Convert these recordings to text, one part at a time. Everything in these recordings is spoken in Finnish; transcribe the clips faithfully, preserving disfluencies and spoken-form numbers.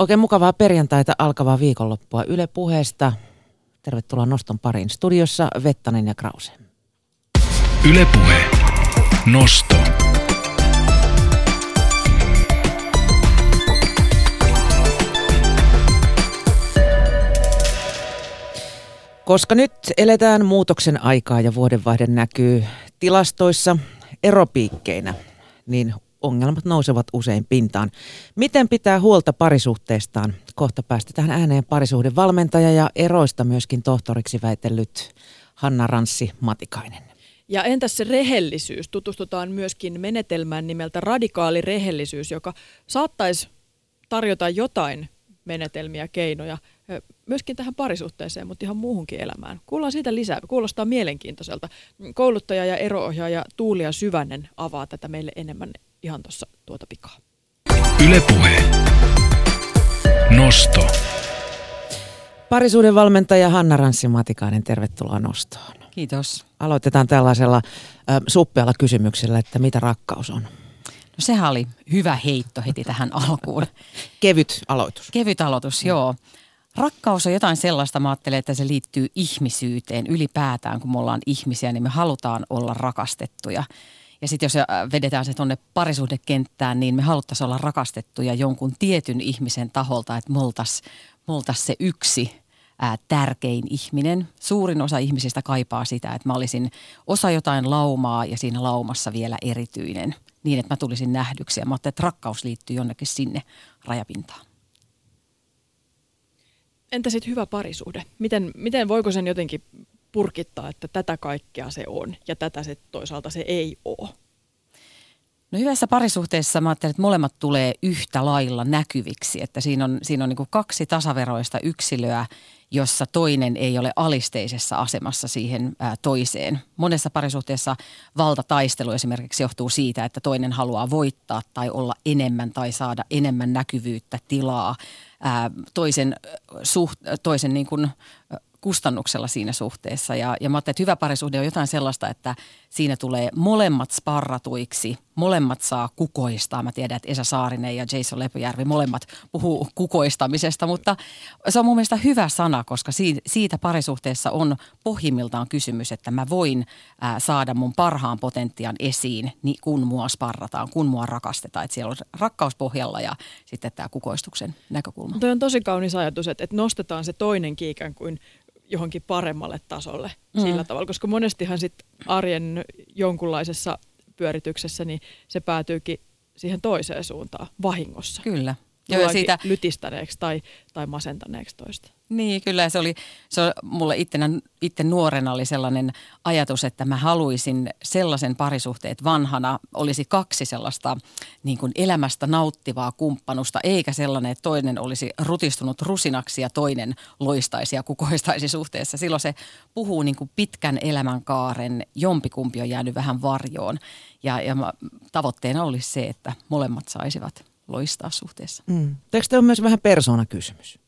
Oikein mukavaa perjantaita, alkavaa viikonloppua Yle Puheesta. Tervetuloa Noston pariin. Studiossa Vettanen ja Krause. Yle Puhe. Nosto. Koska nyt eletään muutoksen aikaa ja vuodenvaihde näkyy tilastoissa eropiikkeinä, niin ongelmat nousevat usein pintaan. Miten pitää huolta parisuhteestaan? Kohta päästetään ääneen parisuhdevalmentaja ja eroista myöskin tohtoriksi väitellyt Hanna Ranssi-Matikainen. Ja entäs se rehellisyys? Tutustutaan myöskin menetelmään nimeltä radikaali rehellisyys, joka saattaisi tarjota jotain menetelmiä, keinoja myöskin tähän parisuhteeseen, mutta ihan muuhunkin elämään. Kuullaan siitä lisää. Kuulostaa mielenkiintoiselta. Kouluttaja ja eroohjaaja Tuulia Syvänen avaa tätä meille enemmän ihan tuossa tuota pikaa. Yle Puhe. Nosto. Parisuuden valmentaja Hanna Ranssi-Matikainen, tervetuloa Nostoon. Kiitos. Aloitetaan tällaisella äh, suppealla kysymyksellä, että mitä rakkaus on? No sehän oli hyvä heitto heti tähän alkuun. Kevyt aloitus. Kevyt aloitus, joo. Rakkaus on jotain sellaista, mä ajattelen, että se liittyy ihmisyyteen ylipäätään. Kun me ollaan ihmisiä, niin me halutaan olla rakastettuja. Ja sitten jos vedetään se tuonne parisuhdekenttään, niin me haluttaisiin olla rakastettuja jonkun tietyn ihmisen taholta, että me oltaisiin oltais se yksi ää, tärkein ihminen. Suurin osa ihmisistä kaipaa sitä, että mä olisin osa jotain laumaa ja siinä laumassa vielä erityinen, niin että mä tulisin nähdyksi. Ja mä ajattelin, että rakkaus liittyy jonnekin sinne rajapintaan. Entä sitten hyvä parisuhde? Miten, miten voiko sen jotenkin purkittaa, että tätä kaikkea se on ja tätä se toisaalta se ei ole? No hyvässä parisuhteessa mä ajattelen, että molemmat tulee yhtä lailla näkyviksi. Että siinä on, siinä on niin kuin kaksi tasaveroista yksilöä, jossa toinen ei ole alisteisessa asemassa siihen ää, toiseen. Monessa parisuhteessa valtataistelu esimerkiksi johtuu siitä, että toinen haluaa voittaa tai olla enemmän tai saada enemmän näkyvyyttä, tilaa ää, toisen, suht, toisen niin kuin, kustannuksella siinä suhteessa. Ja, ja mä ajattelin, että hyvä parisuhde on jotain sellaista, että siinä tulee molemmat sparratuiksi, molemmat saa kukoistaa. Mä tiedän, että Esa Saarinen ja Jason Lepojärvi molemmat puhuu kukoistamisesta, mutta se on mun mielestä hyvä sana, koska siitä parisuhteessa on pohjimmiltaan kysymys, että mä voin saada mun parhaan potentiaan esiin, kun mua sparrataan, kun mua rakastetaan. Että siellä on rakkaus pohjalla ja sitten tämä kukoistuksen näkökulma. Toi on tosi kaunis ajatus, että nostetaan se toinenkin ikään kuin johonkin paremmalle tasolle sillä mm. tavalla, koska monestihan sitten arjen jonkunlaisessa pyörityksessä niin se päätyykin siihen toiseen suuntaan vahingossa. Kyllä. Joo, siitä lytistäneeksi tai, tai masentaneeksi toista. Niin, kyllä se oli, se oli mulle ittenä, itse nuorena oli sellainen ajatus, että mä haluaisin sellaisen parisuhteen, että vanhana olisi kaksi sellaista niin kuin elämästä nauttivaa kumppanusta, eikä sellainen, että toinen olisi rutistunut rusinaksi ja toinen loistaisi ja kukoistaisi suhteessa. Silloin se puhuu niin kuin pitkän elämänkaaren, jompikumpi on jäänyt vähän varjoon ja, ja mä, tavoitteena olisi se, että molemmat saisivat loistaa suhteessa. Mm. Eikö tämä ole myös vähän persoonakysymys?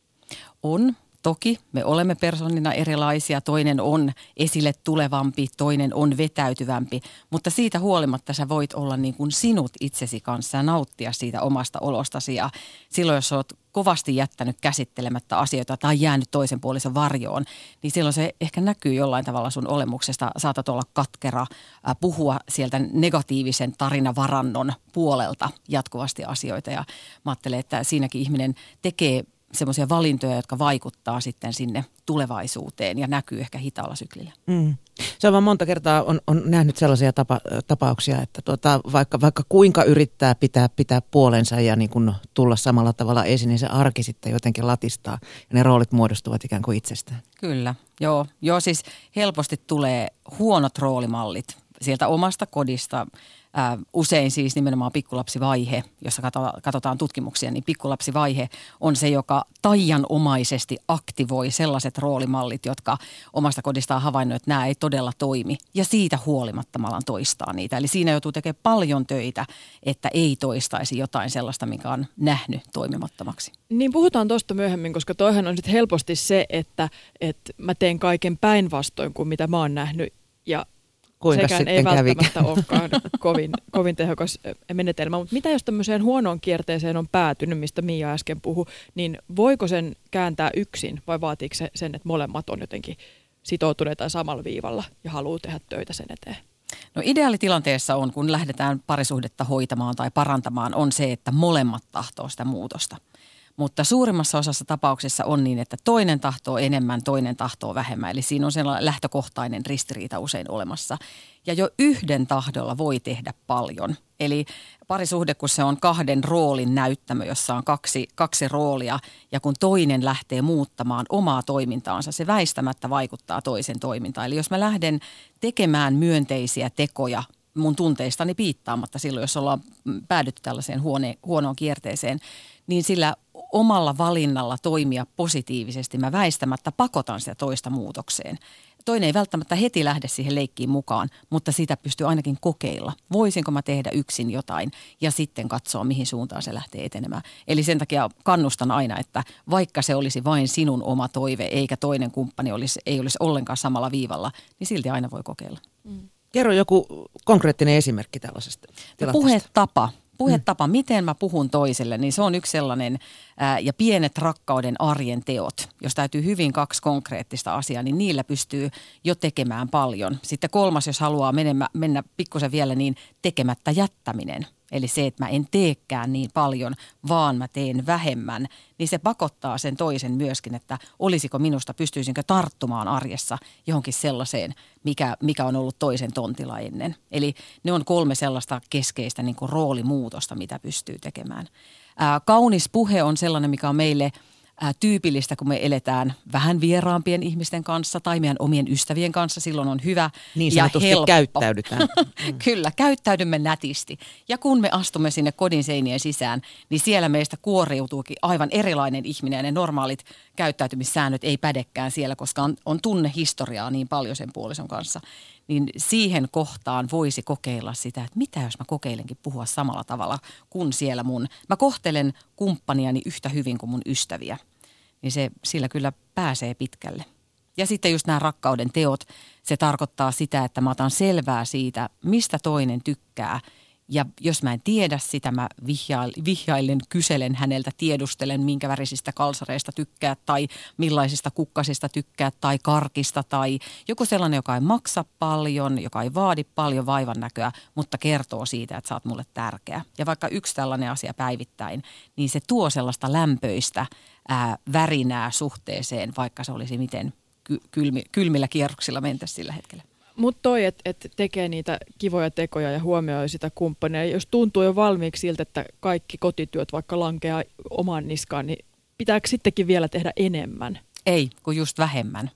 On. Toki me olemme persoonina erilaisia. Toinen on esille tulevampi, toinen on vetäytyvämpi. Mutta siitä huolimatta sä voit olla niin kuin sinut itsesi kanssa ja nauttia siitä omasta olostasi. Ja silloin jos olet kovasti jättänyt käsittelemättä asioita tai jäänyt toisen puolisen varjoon, niin silloin se ehkä näkyy jollain tavalla sun olemuksesta. Saatat olla katkera, äh, puhua sieltä negatiivisen tarinavarannon puolelta jatkuvasti asioita. Ja mä ajattelen, että siinäkin ihminen tekee semmoisia valintoja, jotka vaikuttaa sitten sinne tulevaisuuteen ja näkyy ehkä hitaalla syklillä. Mm. Se on vaan monta kertaa on, on nähnyt sellaisia tapa, tapauksia, että tuota, vaikka, vaikka kuinka yrittää pitää, pitää puolensa ja niin kun tulla samalla tavalla esiin, niin se arki sitten jotenkin latistaa ja ne roolit muodostuvat ikään kuin itsestään. Kyllä, joo. Joo, siis helposti tulee huonot roolimallit sieltä omasta kodista. Usein siis nimenomaan pikkulapsivaihe, jossa katsotaan tutkimuksia, niin pikkulapsivaihe on se, joka taianomaisesti aktivoi sellaiset roolimallit, jotka omasta kodistaan havainnut, että nämä ei todella toimi. Ja siitä huolimatta mä alan toistaa niitä. Eli siinä joutuu tekemään paljon töitä, että ei toistaisi jotain sellaista, mikä on nähnyt toimimattomaksi. Niin puhutaan tuosta myöhemmin, koska toihan on sitten helposti se, että, että mä teen kaiken päinvastoin kuin mitä mä oon nähnyt ja kuinka sekään sitten ei välttämättä kävikään olekaan kovin, kovin tehokas menetelmä. Mutta mitä jos tämmöiseen huonoon kierteeseen on päätynyt, mistä Miia äsken puhui, niin voiko sen kääntää yksin vai vaatiiko se sen, että molemmat on jotenkin sitoutuneita samalla viivalla ja haluaa tehdä töitä sen eteen? No ideaalitilanteessa on, kun lähdetään parisuhdetta hoitamaan tai parantamaan, on se, että molemmat tahtoo sitä muutosta. Mutta suurimmassa osassa tapauksessa on niin, että toinen tahtoo enemmän, toinen tahtoo vähemmän. Eli siinä on sellainen lähtökohtainen ristiriita usein olemassa. Ja jo yhden tahdolla voi tehdä paljon. Eli parisuhde, kun se on kahden roolin näyttämö, jossa on kaksi, kaksi roolia, ja kun toinen lähtee muuttamaan omaa toimintaansa, se väistämättä vaikuttaa toisen toimintaan. Eli jos mä lähden tekemään myönteisiä tekoja mun tunteistani piittaamatta silloin, jos ollaan päädytty tällaiseen huone, huonoon kierteeseen, niin sillä omalla valinnalla toimia positiivisesti mä väistämättä pakotan sitä toista muutokseen. Toinen ei välttämättä heti lähde siihen leikkiin mukaan, mutta sitä pystyy ainakin kokeilla. Voisinko mä tehdä yksin jotain ja sitten katsoa, mihin suuntaan se lähtee etenemään. Eli sen takia kannustan aina, että vaikka se olisi vain sinun oma toive eikä toinen kumppani olisi, ei olisi ollenkaan samalla viivalla, niin silti aina voi kokeilla. Mm. Kerro joku konkreettinen esimerkki tällaisesta tilanteesta. Puhetapa. Puhetapa, miten mä puhun toiselle, niin se on yksi sellainen ää, ja pienet rakkauden arjen teot. Jos täytyy hyvin kaksi konkreettista asiaa, niin niillä pystyy jo tekemään paljon. Sitten kolmas, jos haluaa mennä, mennä pikkusen vielä, niin tekemättä jättäminen. Eli se, että mä en teekään niin paljon, vaan mä teen vähemmän, niin se pakottaa sen toisen myöskin, että olisiko minusta, pystyisinkö tarttumaan arjessa johonkin sellaiseen, mikä, mikä on ollut toisen tontilla ennen. Eli ne on kolme sellaista keskeistä niin kuin roolimuutosta, mitä pystyy tekemään. Ää, kaunis puhe on sellainen, mikä on meille tyypillistä, kun me eletään vähän vieraampien ihmisten kanssa tai meidän omien ystävien kanssa. Silloin on hyvä niin ja helppo. Niin sanotusti käyttäydytään. Kyllä, käyttäydymme nätisti. Ja kun me astumme sinne kodin seinien sisään, niin siellä meistä kuoriutuukin aivan erilainen ihminen. Ja ne normaalit käyttäytymissäännöt ei pädekään siellä, koska on, on tunnehistoriaa niin paljon sen puolison kanssa. Niin siihen kohtaan voisi kokeilla sitä, että mitä jos mä kokeilenkin puhua samalla tavalla kuin siellä mun. Mä kohtelen kumppaniani yhtä hyvin kuin mun ystäviä, niin se sillä kyllä pääsee pitkälle. Ja sitten just nämä rakkauden teot, se tarkoittaa sitä, että mä otan selvää siitä, mistä toinen tykkää. Ja jos mä en tiedä sitä, mä vihjailen, kyselen häneltä, tiedustelen, minkä värisistä kalsareista tykkää tai millaisista kukkasista tykkää tai karkista tai joku sellainen, joka ei maksa paljon, joka ei vaadi paljon vaivan näköä, mutta kertoo siitä, että sä oot mulle tärkeä. Ja vaikka yksi tällainen asia päivittäin, niin se tuo sellaista lämpöistä ää, värinää suhteeseen, vaikka se olisi miten kylmi, kylmillä kierroksilla mentäisi sillä hetkellä. Mutta toi, että et tekee niitä kivoja tekoja ja huomioi sitä kumppania, jos tuntuu jo valmiiksi siltä, että kaikki kotityöt vaikka lankeaa omaan niskaan, niin pitääkö sittenkin vielä tehdä enemmän? Ei, kun just vähemmän.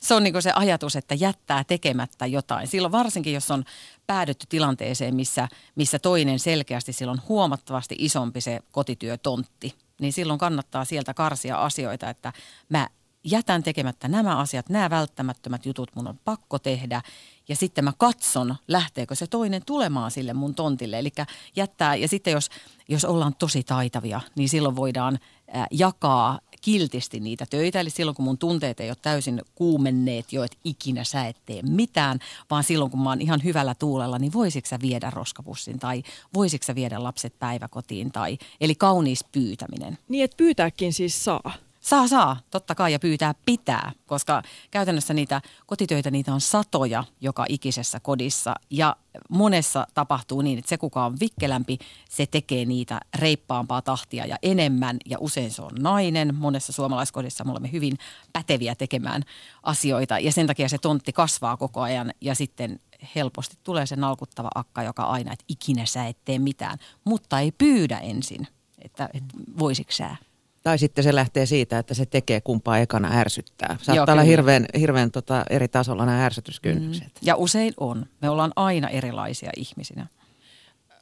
Se on niinku se ajatus, että jättää tekemättä jotain. Silloin varsinkin, jos on päädytty tilanteeseen, missä, missä toinen selkeästi silloin huomattavasti isompi se kotityötontti, niin silloin kannattaa sieltä karsia asioita, että mä jätän tekemättä nämä asiat, nämä välttämättömät jutut mun on pakko tehdä ja sitten mä katson, lähteekö se toinen tulemaan sille mun tontille. Eli jättää, ja sitten jos, jos ollaan tosi taitavia, niin silloin voidaan äh, jakaa kiltisti niitä töitä. Eli silloin kun mun tunteet ei ole täysin kuumenneet jo, että ikinä sä et tee mitään, vaan silloin kun mä oon ihan hyvällä tuulella, niin voisitko sä viedä roskapussin tai voisitko sä viedä lapset päiväkotiin tai, eli kaunis pyytäminen. Niin, että pyytääkin siis saa. Saa, saa, totta kai, ja pyytää pitää, koska käytännössä niitä kotitöitä, niitä on satoja joka ikisessä kodissa. Ja monessa tapahtuu niin, että se kuka on vikkelämpi, se tekee niitä reippaampaa tahtia ja enemmän, ja usein se on nainen. Monessa suomalaiskodissa me olemme hyvin päteviä tekemään asioita, ja sen takia se tontti kasvaa koko ajan, ja sitten helposti tulee se nalkuttava akka, joka aina, että ikinä sä et tee mitään, mutta ei pyydä ensin, että, että voisitko sä. Tai sitten se lähtee siitä, että se tekee kumpaa ekana ärsyttää. Saattaa Joo, olla hirveän, hirveän tota eri tasolla nämä ärsytyskynnykset. Ja usein on. Me ollaan aina erilaisia ihmisinä.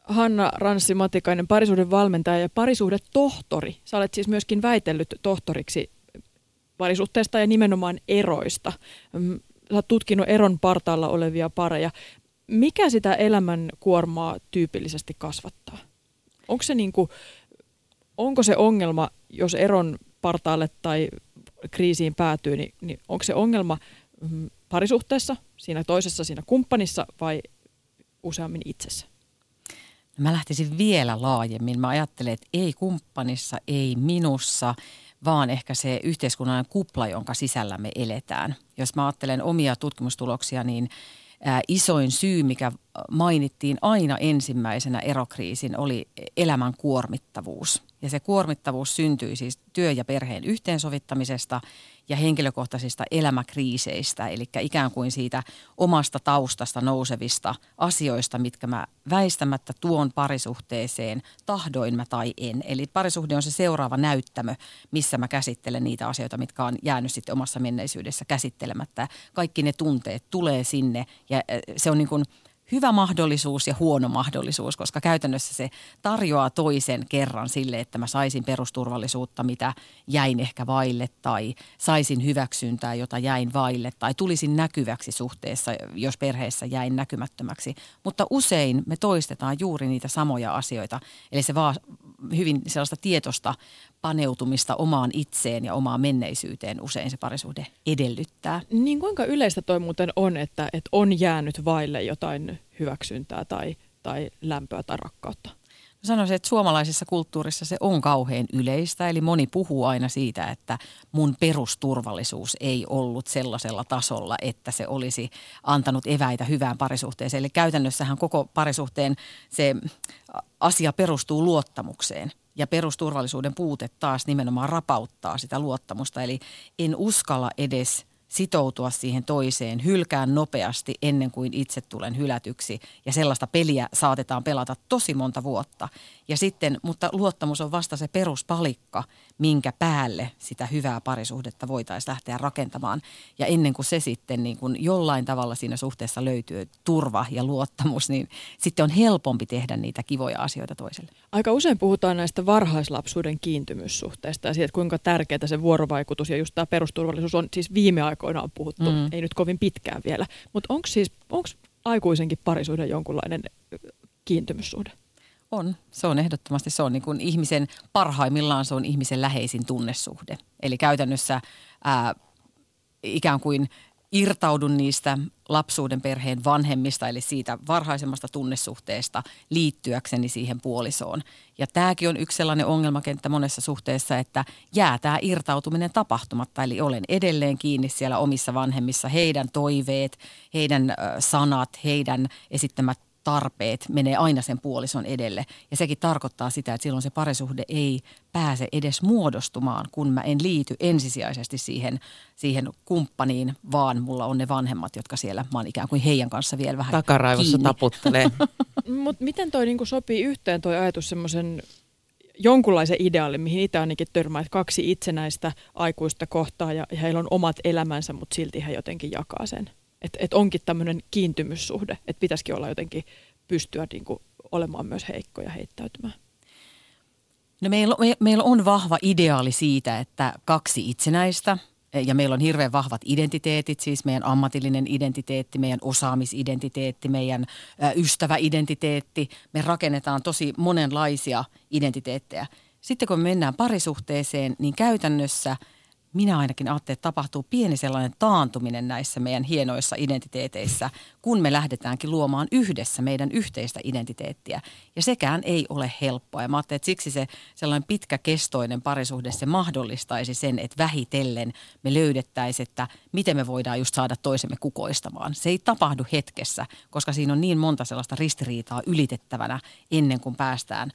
Hanna Ranssi-Matikainen, parisuuden valmentaja ja parisuhdetohtori. Sä olet siis myöskin väitellyt tohtoriksi parisuhteesta ja nimenomaan eroista. Sä oot tutkinut eron partaalla olevia pareja. Mikä sitä elämän kuormaa tyypillisesti kasvattaa? Onko se niin kuin... Onko se ongelma, jos eron partaalle tai kriisiin päätyy, niin, niin onko se ongelma parisuhteessa, siinä toisessa, siinä kumppanissa vai useammin itsessä? No mä lähtisin vielä laajemmin. Mä ajattelen, että ei kumppanissa, ei minussa, vaan ehkä se yhteiskunnallinen kupla, jonka sisällä me eletään. Jos mä ajattelen omia tutkimustuloksia, niin isoin syy, mikä mainittiin aina ensimmäisenä erokriisin, oli elämän kuormittavuus. Ja se kuormittavuus syntyi siis työ- ja perheen yhteensovittamisesta ja henkilökohtaisista elämäkriiseistä, eli ikään kuin siitä omasta taustasta nousevista asioista, mitkä mä väistämättä tuon parisuhteeseen, tahdoin mä tai en. Eli parisuhde on se seuraava näyttämö, missä mä käsittelen niitä asioita, mitkä on jäänyt sitten omassa menneisyydessä käsittelemättä. Kaikki ne tunteet tulee sinne ja se on niin kuin hyvä mahdollisuus ja huono mahdollisuus, koska käytännössä se tarjoaa toisen kerran sille, että mä saisin perusturvallisuutta, mitä jäin ehkä vaille, tai saisin hyväksyntää, jota jäin vaille, tai tulisin näkyväksi suhteessa, jos perheessä jäin näkymättömäksi. Mutta usein me toistetaan juuri niitä samoja asioita, eli se vaan hyvin sellaista tietoista paneutumista omaan itseen ja omaan menneisyyteen usein se parisuhde edellyttää. Niin kuinka yleistä toi muuten on, että, että on jäänyt vaille jotain hyväksyntää tai, tai lämpöä tai rakkautta? No sanoisin, että suomalaisessa kulttuurissa se on kauhean yleistä, eli moni puhuu aina siitä, että mun perusturvallisuus ei ollut sellaisella tasolla, että se olisi antanut eväitä hyvään parisuhteeseen. Eli käytännössähän koko parisuhteen se asia perustuu luottamukseen. Ja perusturvallisuuden puute taas nimenomaan rapauttaa sitä luottamusta. Eli en uskalla edes sitoutua siihen toiseen, hylkään nopeasti ennen kuin itse tulen hylätyksi. Ja sellaista peliä saatetaan pelata tosi monta vuotta. Ja sitten, mutta luottamus on vasta se peruspalikka, minkä päälle sitä hyvää parisuhdetta voitaisiin lähteä rakentamaan. Ja ennen kuin se sitten niin kuin jollain tavalla siinä suhteessa löytyy turva ja luottamus, niin sitten on helpompi tehdä niitä kivoja asioita toiselle. Aika usein puhutaan näistä varhaislapsuuden kiintymyssuhteista ja siitä, kuinka tärkeää se vuorovaikutus ja just tämä perusturvallisuus on, siis viime aikoina on puhuttu, mm. ei nyt kovin pitkään vielä. Mutta onko siis, onko aikuisenkin parisuuden jonkunlainen kiintymyssuhde? On. Se on ehdottomasti, se on niin kuin ihmisen, parhaimmillaan se on ihmisen läheisin tunnesuhde. Eli käytännössä ää, ikään kuin irtaudun niistä lapsuuden perheen vanhemmista, eli siitä varhaisemmasta tunnesuhteesta liittyäkseni siihen puolisoon. Ja tämäkin on yksi sellainen ongelmakenttä monessa suhteessa, että jää tämä irtautuminen tapahtumatta, eli olen edelleen kiinni siellä omissa vanhemmissa. Heidän toiveet, heidän sanat, heidän esittämät tarpeet menee aina sen puolison edelle. Ja sekin tarkoittaa sitä, että silloin se parisuhde ei pääse edes muodostumaan, kun mä en liity ensisijaisesti siihen, siihen kumppaniin, vaan mulla on ne vanhemmat, jotka siellä, mä oon ikään kuin heidän kanssa vielä vähän takaraivossa kiinni. Taputtelee. Mut miten toi niinku sopii yhteen toi ajatus semmoisen jonkunlaisen ideaalin, mihin itse ainakin törmää, että kaksi itsenäistä aikuista kohtaa ja heillä on omat elämänsä, mutta silti he jotenkin jakaa sen? Että et onkin tämmöinen kiintymyssuhde, että pitäisikin olla jotenkin pystyä niinku olemaan myös heikko ja heittäytymään. No meillä, me, meillä on vahva ideaali siitä, että kaksi itsenäistä ja meillä on hirveän vahvat identiteetit, siis meidän ammatillinen identiteetti, meidän osaamisidentiteetti, meidän ystäväidentiteetti. Me rakennetaan tosi monenlaisia identiteettejä. Sitten kun me mennään parisuhteeseen, niin käytännössä minä ainakin ajattelen, että tapahtuu pieni sellainen taantuminen näissä meidän hienoissa identiteeteissä, kun me lähdetäänkin luomaan yhdessä meidän yhteistä identiteettiä. Ja sekään ei ole helppoa. Ja mä ajattelen, että siksi se sellainen pitkäkestoinen parisuhde, se mahdollistaisi sen, että vähitellen me löydettäisiin, että miten me voidaan just saada toisemme kukoistamaan. Se ei tapahdu hetkessä, koska siinä on niin monta sellaista ristiriitaa ylitettävänä ennen kuin päästään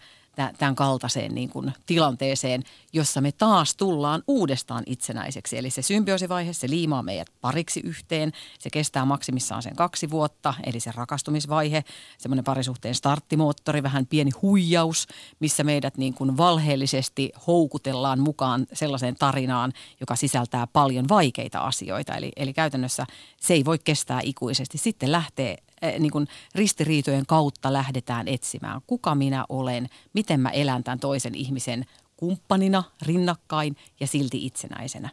tämän kaltaiseen niin kuin tilanteeseen, jossa me taas tullaan uudestaan itsenäiseksi. Eli se symbioosivaihe, se liimaa meidät pariksi yhteen, se kestää maksimissaan sen kaksi vuotta, eli se rakastumisvaihe, semmoinen parisuhteen starttimoottori, vähän pieni huijaus, missä meidät niin kuin valheellisesti houkutellaan mukaan sellaiseen tarinaan, joka sisältää paljon vaikeita asioita. Eli, eli käytännössä se ei voi kestää ikuisesti. Sitten lähtee niin kuin ristiriitojen kautta lähdetään etsimään, kuka minä olen, miten mä elän tämän toisen ihmisen kumppanina, rinnakkain ja silti itsenäisenä.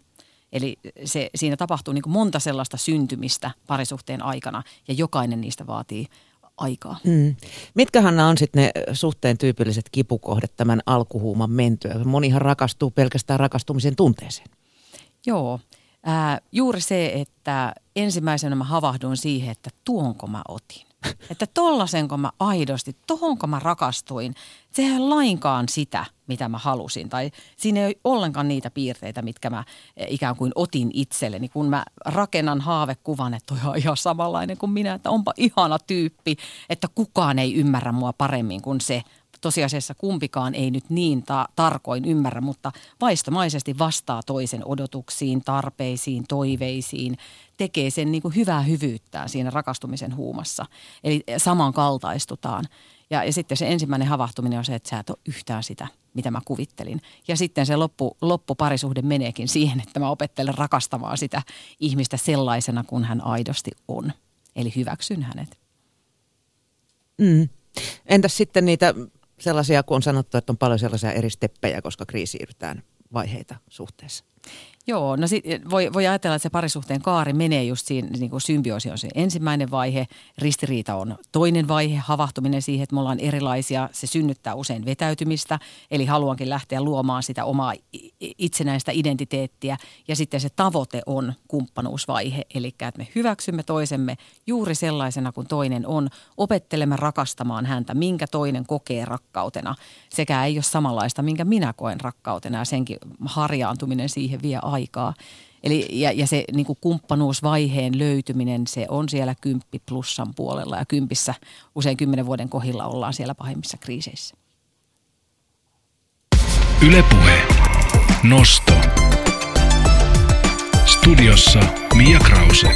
Eli se, siinä tapahtuu niin kuin monta sellaista syntymistä parisuhteen aikana ja jokainen niistä vaatii aikaa. Mm. Mitkä, Hanna, on sitten ne suhteen tyypilliset kipukohdat tämän alkuhuuman mentyä? Monihan rakastuu pelkästään rakastumisen tunteeseen. Joo. Ää, juuri se, että ensimmäisenä mä havahduin siihen, että tuonko mä otin. Että tollasenko mä aidosti, tohonko mä rakastuin. Sehän ei lainkaan sitä, mitä mä halusin. Tai siinä ei ollenkaan niitä piirteitä, mitkä mä ikään kuin otin itselleni. Kun mä rakennan haavekuvan, että toi on ihan samanlainen kuin minä, että onpa ihana tyyppi, että kukaan ei ymmärrä mua paremmin kuin se. Tosiasiassa kumpikaan ei nyt niin ta- tarkoin ymmärrä, mutta vaistomaisesti vastaa toisen odotuksiin, tarpeisiin, toiveisiin, tekee sen niin kuin hyvää hyvyyttään siinä rakastumisen huumassa. Eli samankaltaistutaan. Ja, ja sitten se ensimmäinen havahtuminen on se, että sä et ole yhtään sitä, mitä mä kuvittelin. Ja sitten se loppu, loppuparisuhde meneekin siihen, että mä opettelen rakastamaan sitä ihmistä sellaisena, kun hän aidosti on. Eli hyväksyn hänet. Mm. Entäs sitten niitä... Sellaisia, kun on sanottu, että on paljon sellaisia eri steppejä, koska kriisiydytään vaiheita suhteessa. Joo, no sit voi, voi ajatella, että se parisuhteen kaari menee just siinä, niin kuin symbioosi on se ensimmäinen vaihe, ristiriita on toinen vaihe, havahtuminen siihen, että me ollaan erilaisia, se synnyttää usein vetäytymistä, eli haluankin lähteä luomaan sitä omaa itsenäistä identiteettiä, ja sitten se tavoite on kumppanuusvaihe, eli että me hyväksymme toisemme juuri sellaisena kuin toinen on, opettelemme rakastamaan häntä, minkä toinen kokee rakkautena, sekä ei ole samanlaista, minkä minä koen rakkautena, ja senkin harjaantuminen siihen vie aikaa. Eli, ja, ja se niin kuin kumppanuusvaiheen löytyminen, se on siellä kymppi plussan puolella ja kympissä usein kymmenen vuoden kohdilla ollaan siellä pahimmissa kriiseissä. Yle Puhe. Nosto. Studiossa Mia Krause.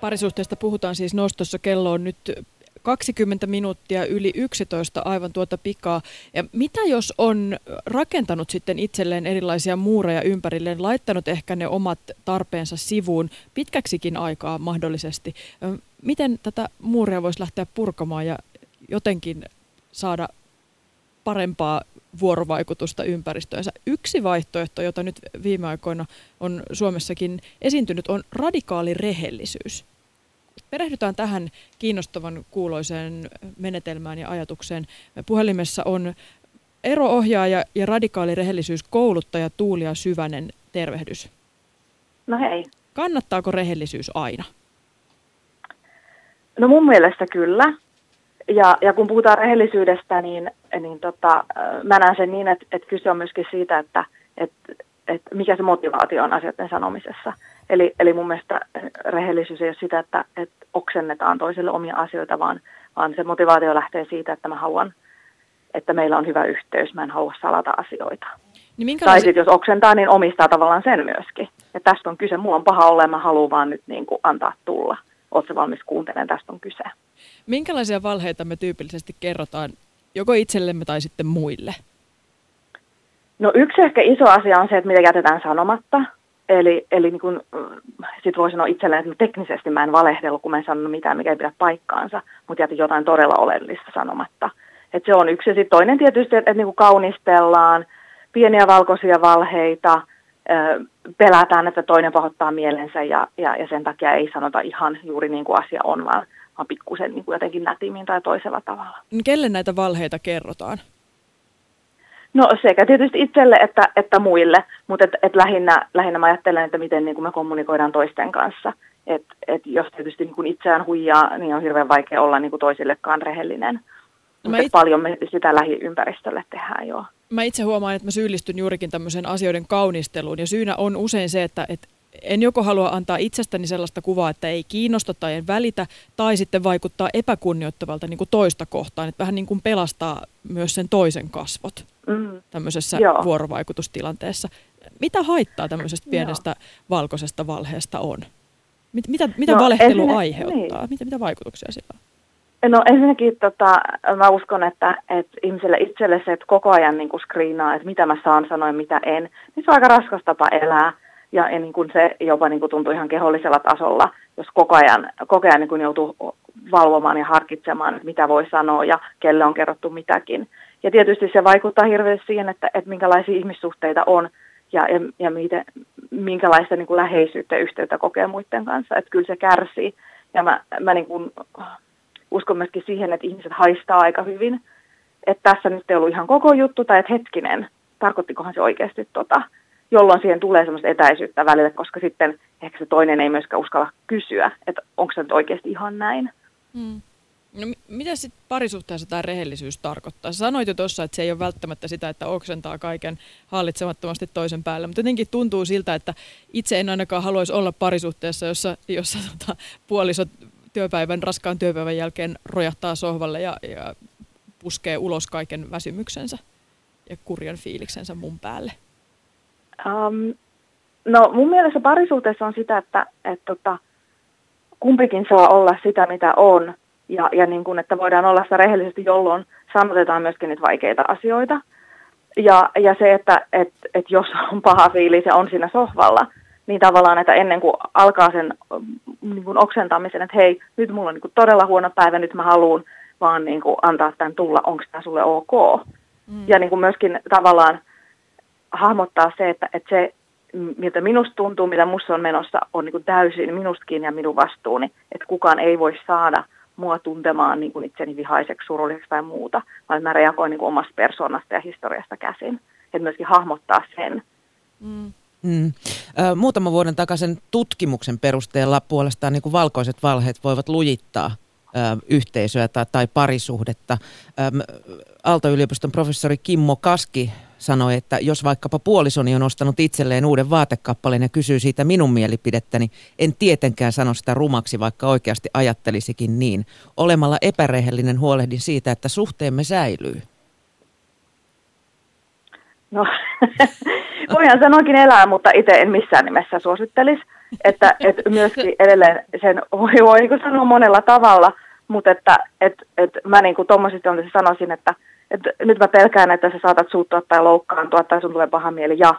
Parisuhteesta puhutaan siis Nostossa. Kello on nyt kaksikymmentä minuuttia yli yksitoista aivan tuota pikaa. Ja mitä jos on rakentanut sitten itselleen erilaisia muureja ympärilleen, laittanut ehkä ne omat tarpeensa sivuun pitkäksikin aikaa mahdollisesti? Miten tätä muuria voisi lähteä purkamaan ja jotenkin saada parempaa vuorovaikutusta ympäristöönsä? Yksi vaihtoehto, jota nyt viime aikoina on Suomessakin esiintynyt, on radikaali rehellisyys. Perehdytään tähän kiinnostavan kuuloiseen menetelmään ja ajatukseen. Puhelimessa on ero-ohjaaja ja radikaali rehellisyyskouluttaja Tuulia Syvänen. Tervehdys. No hei. Kannattaako rehellisyys aina? No mun mielestä kyllä. Ja, ja kun puhutaan rehellisyydestä, niin, niin tota, mä näen sen niin, että, että kyse on myöskin siitä, että, että, että mikä se motivaatio on asioiden sanomisessa. Eli, eli mun mielestä rehellisyys ei ole sitä, että, että oksennetaan toiselle omia asioita, vaan, vaan se motivaatio lähtee siitä, että mä haluan, että meillä on hyvä yhteys, mä en halua salata asioita. Niin minkälaisi... Tai sitten jos oksentaa, niin omistaa tavallaan sen myöskin. Ja tästä on kyse, mulla on paha olla, mä haluan vaan nyt niin kuin antaa tulla. Ootko valmis kuuntelemaan, tästä on kyse. Minkälaisia valheita me tyypillisesti kerrotaan, joko itsellemme tai sitten muille? No yksi ehkä iso asia on se, että mitä jätetään sanomatta. Eli, eli niin kun, sit voi sanoa itselleen, että teknisesti mä en valehdellut, kun mä en sanonut mitään, mikä ei pidä paikkaansa, mutta jätin jotain todella oleellista sanomatta. Et se on yksi. Sitten toinen tietysti, että et niin kun kaunistellaan, pieniä valkoisia valheita, ö, pelätään, että toinen pahoittaa mielensä ja, ja, ja sen takia ei sanota ihan juuri niin kuin asia on, vaan, vaan pikkusen niin kuin jotenkin nätimmin tai toisella tavalla. Kelle näitä valheita kerrotaan? No sekä tietysti itselle että, että muille, mutta et, et lähinnä, lähinnä mä ajattelen, että miten niin kuin me kommunikoidaan toisten kanssa. Et, et jos tietysti niin kuin itseään huijaa, niin on hirveän vaikea olla niin kuin toisillekaan rehellinen. No mutta itse... paljon me sitä lähiympäristölle tehdään, joo. Mä itse huomaan, että mä syyllistyn juurikin tämmöiseen asioiden kaunisteluun ja syynä on usein se, että... että en joko halua antaa itsestäni sellaista kuvaa, että ei kiinnosta tai en välitä, tai sitten vaikuttaa epäkunnioittavalta niin kuin toista kohtaan. Että vähän niin kuin pelastaa myös sen toisen kasvot mm. tämmöisessä Joo. vuorovaikutustilanteessa. Mitä haittaa tämmöisestä pienestä Joo. valkoisesta valheesta on? Mit, mitä mitä no, valehtelu ensin, aiheuttaa? Niin. Mitä, mitä vaikutuksia sillä on? No ensinnäkin tota, mä uskon, että, että ihmiselle itselle se, että koko ajan niin kuin screenaa, että mitä mä saan sanoa ja mitä en, niin se on aika raskas tapa elää. Ja niin kuin se jopa niin kuin tuntuu ihan kehollisella tasolla, jos koko ajan, koko ajan niin kuin joutuu valvomaan ja harkitsemaan, että mitä voi sanoa ja kelle on kerrottu mitäkin. Ja tietysti se vaikuttaa hirveästi siihen, että, että minkälaisia ihmissuhteita on ja, ja, ja miten, minkälaista niin kuin läheisyyttä ja yhteyttä kokee muiden kanssa. Että kyllä se kärsii. Ja mä, mä niin kuin uskon myöskin siihen, että ihmiset haistaa aika hyvin, että tässä nyt ei ollut ihan koko juttu tai että hetkinen. tarkoittikohan se oikeasti tota, jolloin siihen tulee semmoista etäisyyttä välillä, koska sitten ehkä se toinen ei myöskään uskalla kysyä, että onko se nyt oikeasti ihan näin. Hmm. No, mitä sitten parisuhteessa tämä rehellisyys tarkoittaa? Sanoit jo tuossa, että se ei ole välttämättä sitä, että oksentaa kaiken hallitsemattomasti toisen päälle, mutta jotenkin tuntuu siltä, että itse en ainakaan haluaisi olla parisuhteessa, jossa, jossa tota, puoliso työpäivän, raskaan työpäivän jälkeen rojahtaa sohvalle ja, ja puskee ulos kaiken väsymyksensä ja kurjan fiiliksensä mun päälle. Um, no mun mielestä parisuhteessa on sitä, että et, tota, kumpikin saa olla sitä, mitä on. Ja, ja niin kuin, että voidaan olla sitä rehellisesti, jolloin sanotetaan myöskin niitä vaikeita asioita. Ja, ja se, että et, et jos on paha fiilis ja on siinä sohvalla, niin tavallaan, että ennen kuin alkaa sen niin kuin oksentamisen, että hei, nyt mulla on niin kuin todella huono päivä, nyt mä haluan vaan niin kuin antaa tämän tulla, onko tämä sulle ok. Mm. Ja niin kuin myöskin tavallaan hahmottaa se, että, että se, mitä minusta tuntuu, mitä musta on menossa, on niin kuin täysin minustakin ja minun vastuuni, että kukaan ei voi saada mua tuntemaan niin kuin itseni vihaiseksi, surulliseksi tai muuta, vaan mä reagoin niin kuin omasta persoonasta ja historiasta käsin. Että myöskin hahmottaa sen. Mm. Mm. Ö, muutama vuoden takaisin tutkimuksen perusteella puolestaan niin kuin valkoiset valheet voivat lujittaa ö, yhteisöä tai, tai parisuhdetta. Ö, Aalto-yliopiston professori Kimmo Kaski sanoi, että jos vaikkapa puolisoni on ostanut itselleen uuden vaatekappaleen ja kysyy siitä minun mielipidettäni, niin en tietenkään sano sitä rumaksi, vaikka oikeasti ajattelisikin niin. Olemalla epärehellinen huolehdin siitä, että suhteemme säilyy. No, voihan sanoakin elää, mutta itse en missään nimessä suosittelisi. Että et myöskin edelleen sen voi, voi niin kuin sanoa monella tavalla, mutta että et, et mä niin kuin tuommoisesti sanoisin, että Et nyt mä pelkään, että sä saatat suuttua tai loukkaantua tai sun tulee paha mieli ja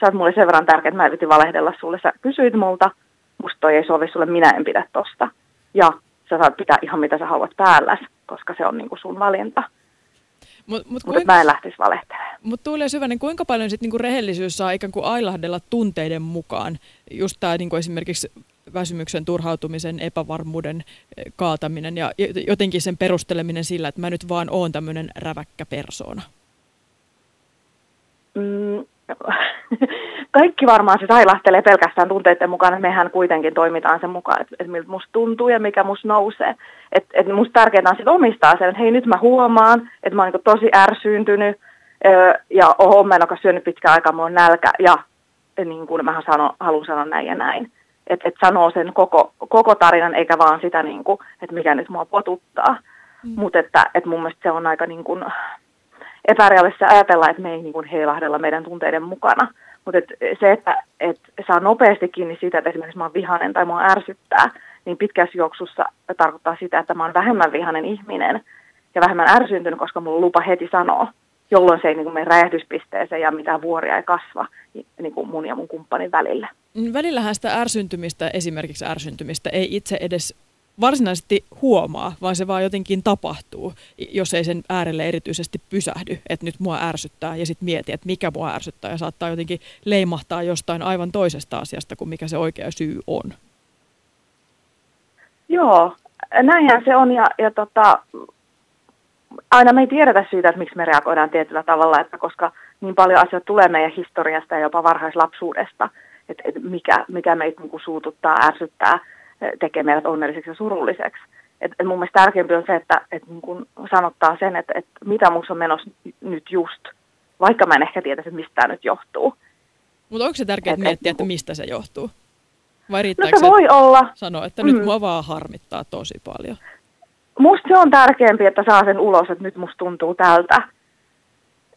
sä oot mulle sen verran tärkeä, että mä en piti valehdella sulle. Sä kysyit multa, musta toi ei sovi sulle, minä en pidä tosta. Ja sä saat pitää ihan mitä sä haluat päälläsi, koska se on niinku sun valinta. Mutta mut mut mä en lähtisi valehtelemaan. Mutta Tuulia Syvänen, kuinka paljon sit niinku rehellisyys saa ikään kuin ailahdella tunteiden mukaan? Just tää niinku esimerkiksi väsymyksen, turhautumisen, epävarmuuden kaataminen ja jotenkin sen perusteleminen sillä, että mä nyt vaan oon tämmöinen räväkkä persoona. Mm, kaikki varmaan se ailahtelee pelkästään tunteiden mukaan, että mehän kuitenkin toimitaan sen mukaan, että, että miltä musta tuntuu ja mikä musta nousee. Että, että musta tärkeintä on sitten omistaa sen, että hei nyt mä huomaan, että mä oon niin tosi ärsyyntynyt ja oho, mä en olekaan syönyt pitkään aikaa, mulla on nälkä ja niin kuin mä sano, haluan sanoa näin ja näin. Että et sanoo sen koko, koko tarinan, eikä vaan sitä, niinku, että mikä nyt mua potuttaa. Mm. Mutta että et mun mielestä se on aika niinku epärealistista ajatella, että me ei niinku heilahdella meidän tunteiden mukana. Mutta et se, että et saa nopeasti kiinni siitä, että esimerkiksi mä oon vihainen tai mua ärsyttää, niin pitkässä juoksussa tarkoittaa sitä, että mä oon vähemmän vihainen ihminen ja vähemmän ärsyntynyt, koska mulla lupa heti sanoo, jolloin se ei niin kuin mene räjähdyspisteeseen ja mitään vuoria ei kasva niin kuin mun ja mun kumppanin välillä. Välillähän sitä ärsyntymistä, esimerkiksi ärsyntymistä, ei itse edes varsinaisesti huomaa, vaan se vaan jotenkin tapahtuu, jos ei sen äärelle erityisesti pysähdy, että nyt mua ärsyttää ja sitten mieti, että mikä mua ärsyttää ja saattaa jotenkin leimahtaa jostain aivan toisesta asiasta kuin mikä se oikea syy on. Joo, näinhän se on ja, ja tota... aina me ei tiedetä siitä, että miksi me reagoidaan tietyllä tavalla, että koska niin paljon asioita tulee meidän historiasta ja jopa varhaislapsuudesta, että mikä, mikä meitä niin kuin suututtaa, ärsyttää, tekee meidät onnelliseksi ja surulliseksi. Et, et mun mielestä tärkeämpi on se, että et niin kuin sanottaa sen, että et mitä minussa on menossa nyt just, vaikka mä en ehkä tietäisi, että mistä tämä nyt johtuu. Mutta onko se tärkeää miettiä, että mistä se johtuu? Vai riittääkö no, se olla sanoa, että nyt mm. mua vaan harmittaa tosi paljon? Musta se on tärkeämpi, että saa sen ulos, että nyt musta tuntuu tältä.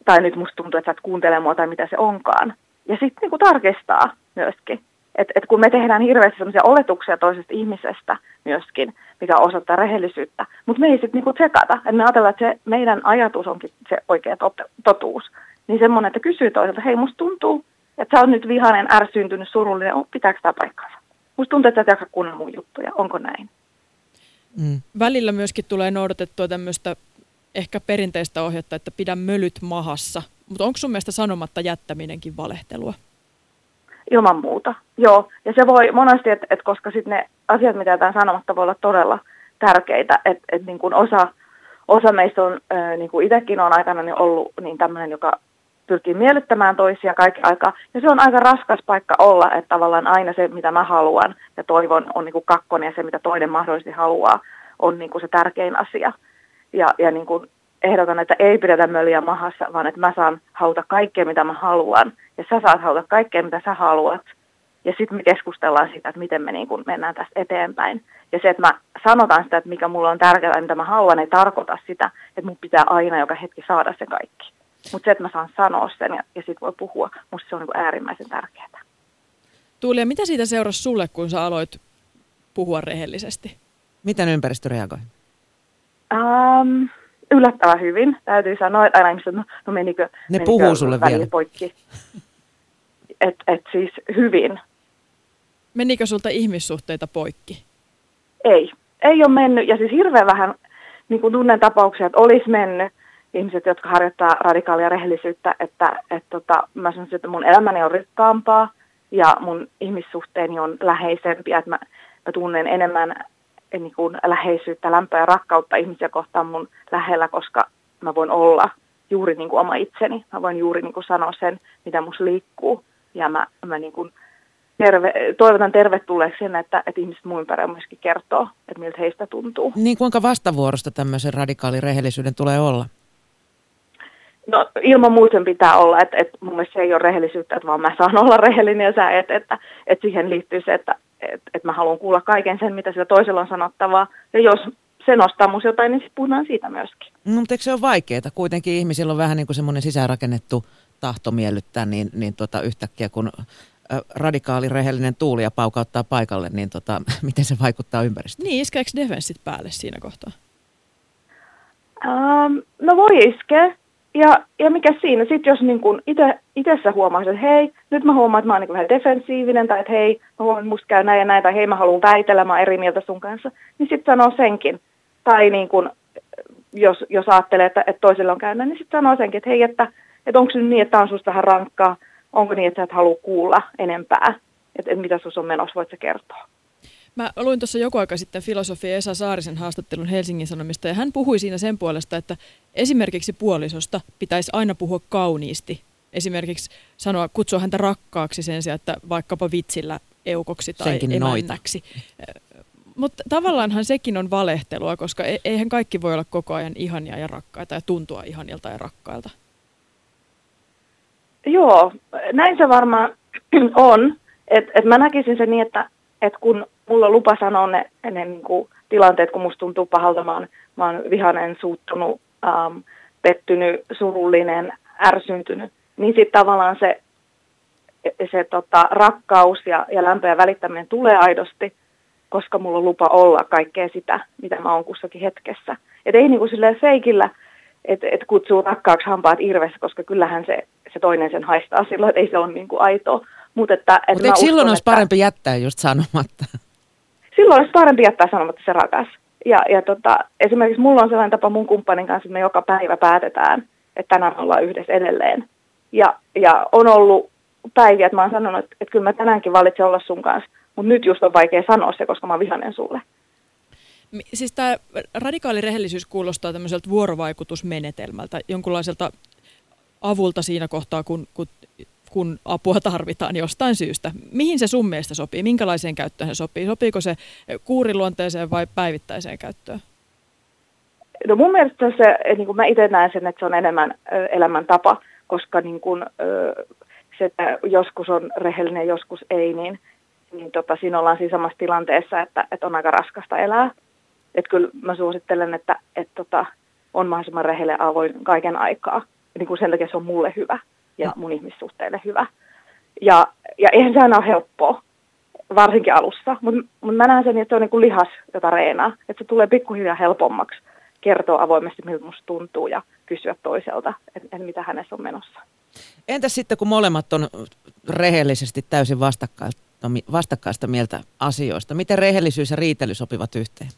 Tai nyt musta tuntuu, että sä et kuuntele mua tai mitä se onkaan. Ja sitten niinku tarkistaa myöskin. Että et kun me tehdään hirveästi sellaisia oletuksia toisesta ihmisestä myöskin, mikä osoittaa rehellisyyttä. Mutta me ei sitten niinku tsekata. Että me ajatellaan, että se meidän ajatus onkin se oikea tot- totuus. Niin semmoinen, että kysyy toiselta, hei musta tuntuu, että sä oot nyt vihainen, ärsyyntynyt, surullinen. Pitääkö tää paikkansa? Musta tuntuu, että sä et jaksa kuunnella mun juttuja. Onko näin? Mm. Välillä myöskin tulee noudatettua tämmöistä ehkä perinteistä ohjetta, että pidä mölyt mahassa. Mutta onko sun mielestä sanomatta jättäminenkin valehtelua? Ilman muuta, joo. Ja se voi monesti, että et koska sitten ne asiat, mitä jätään sanomatta, voi olla todella tärkeitä. Että et niin osa, osa meistä on, äh, niin kuin itsekin on aikana niin ollut niin tämmöinen, joka pyrkii miellyttämään toisia kaikki aikaa. Ja se on aika raskas paikka olla, että tavallaan aina se, mitä mä haluan ja toivon, on niin kuin kakkonen ja se, mitä toinen mahdollisesti haluaa, on niin kuin se tärkein asia. Ja, ja niin kuin ehdotan, että ei pidetä möliä mahassa, vaan että mä saan hauta kaikkea, mitä mä haluan. Ja sä saat hauta kaikkea, mitä sä haluat. Ja sitten me keskustellaan siitä, että miten me niin kuin mennään tästä eteenpäin. Ja se, että mä sanotaan sitä, että mikä mulla on tärkeää ja mitä mä haluan, ei tarkoita sitä, että mun pitää aina joka hetki saada se kaikki. Mutta se, että mä saan sanoa sen ja, ja sit voi puhua, musta se on niin kuin äärimmäisen tärkeää. Tuulia, mitä siitä seurasi sulle, kun sä aloit puhua rehellisesti? Miten ympäristö reagoi? Ähm, yllättävän hyvin. Täytyy sanoa, että aina ihmiset, no, no menikö, ne menikö puhuu sulle vielä poikki. Että et siis hyvin. Menikö sulta ihmissuhteita poikki? Ei. Ei ole mennyt. Ja siis hirveän vähän niin kuin tunnen tapauksia, että olisi mennyt ihmiset, jotka harjoittaa radikaalia rehellisyyttä. Että et tota, mä sanoisin, että mun elämäni on rikkaampaa ja mun ihmissuhteeni on läheisempiä. Että mä, mä tunnen enemmän niin kuin läheisyyttä, lämpöä ja rakkautta ihmisiä kohtaan mun lähellä, koska mä voin olla juuri niin kuin oma itseni. Mä voin juuri niin kuin sanoa sen, mitä musta liikkuu. Ja mä, mä niin kuin terve, toivotan tervetulleeksi sen, että, että ihmiset muun ympärillä myöskin kertoo, että miltä heistä tuntuu. Niin kuinka vastavuorosta tämmöisen radikaalin rehellisyyden tulee olla? No ilman muuten pitää olla, että, että mun mielestä se ei ole rehellisyyttä, että vaan mä saan olla rehellinen ja sä et, että, että siihen liittyy se, että, että, että mä haluan kuulla kaiken sen, mitä sillä toisella on sanottavaa. Ja jos se nostaa musta jotain, niin sitten puhutaan siitä myöskin. No mutta eikö se ole vaikeaa? Kuitenkin ihmisillä on vähän niin kuin semmoinen sisäänrakennettu tahto miellyttää, niin, niin tota, yhtäkkiä kun radikaali rehellinen Tuulia paukauttaa paikalle, niin tota, miten se vaikuttaa ympäristöön? Niin, iskeekö defenssit päälle siinä kohtaa? Ähm, no voi iskeä. Ja, ja mikä siinä? Sitten jos niin kun ite, itessä huomaa, että hei, nyt mä huomaan, että mä oon niin vähän defensiivinen, tai että hei, mä huomaan, että musta käy näin ja näin, tai hei, mä haluan väitellä, mä oon eri mieltä sun kanssa, niin sitten sanoo senkin. Tai niin kun, jos, jos ajattelee, että, että toisella on käynyt, niin sitten sanoo senkin, että hei, että Että onko se niin, että tämä on susta vähän rankkaa? Onko niin, että sä et halua kuulla enempää? Että et mitä sus on menossa, voit sä kertoa? Mä luin tuossa joku aika sitten filosofi Esa Saarisen haastattelun Helsingin Sanomista, ja hän puhui siinä sen puolesta, että esimerkiksi puolisosta pitäisi aina puhua kauniisti. Esimerkiksi sanoa, kutsua häntä rakkaaksi sen sijaan, että vaikkapa vitsillä eukoksi tai emännäksi. Mutta tavallaanhan sekin on valehtelua, koska eihän kaikki voi olla koko ajan ihania ja rakkaita ja tuntua ihanilta ja rakkailta. Joo, näin se varmaan on. Että et mä näkisin sen niin, että et kun mulla on lupa sanoa ne, ne niinku tilanteet, kun musta tuntuu pahalta, mä oon, mä oon vihainen, suuttunut, ähm, pettynyt, surullinen, ärsyntynyt, niin sitten tavallaan se, se tota, rakkaus ja, ja lämpö ja välittäminen tulee aidosti, koska mulla on lupa olla kaikkea sitä, mitä mä oon kussakin hetkessä. Että ei niinku silleen feikillä, että et kutsuu rakkaaksi hampaat irvessä, koska kyllähän se... se toinen sen haistaa silloin, että ei se ole niin kuin aitoa. Mutta Mut eikö silloin uskon, olisi että... parempi jättää just sanomatta? Silloin olisi parempi jättää sanomatta se rakas. Ja, ja tota, esimerkiksi mulla on sellainen tapa mun kumppanin kanssa, että me joka päivä päätetään, että tänään ollaan yhdessä edelleen. Ja, ja on ollut päiviä, että mä oon sanonut, että, että kyllä mä tänäänkin valitsen olla sun kanssa, mutta nyt just on vaikea sanoa se, koska mä oon vihainen sulle. Siis tämä radikaali rehellisyys kuulostaa tämmöiseltä vuorovaikutusmenetelmältä, jonkunlaiselta... avulta siinä kohtaa, kun, kun, kun apua tarvitaan jostain syystä. Mihin se sun mielestä sopii? Minkälaiseen käyttöön se sopii? Sopiiko se kuuriluonteeseen vai päivittäiseen käyttöön? No mun mielestä se, niin kuin mä itse näen sen, että se on enemmän elämäntapa, koska niin kuin, se, että joskus on rehellinen, joskus ei, niin, niin tota, siinä ollaan siinä samassa tilanteessa, että, että on aika raskasta elää. Että kyllä mä suosittelen, että, että tota, on mahdollisimman rehellinen avoin kaiken aikaa. Niin kuin sen takia se on mulle hyvä ja mun ihmissuhteille hyvä. Ja, ja eihän se aina ole helppoa, varsinkin alussa. Mutta mut mä näen sen, että se on niin kuin lihas, jota reenaa. Että se tulee pikkuhiljaa helpommaksi kertoa avoimesti, miltä musta tuntuu ja kysyä toiselta, että et mitä hänessä on menossa. Entäs sitten, kun molemmat on rehellisesti täysin vastakkaista, vastakkaista mieltä asioista? Miten rehellisyys ja riitely sopivat yhteen?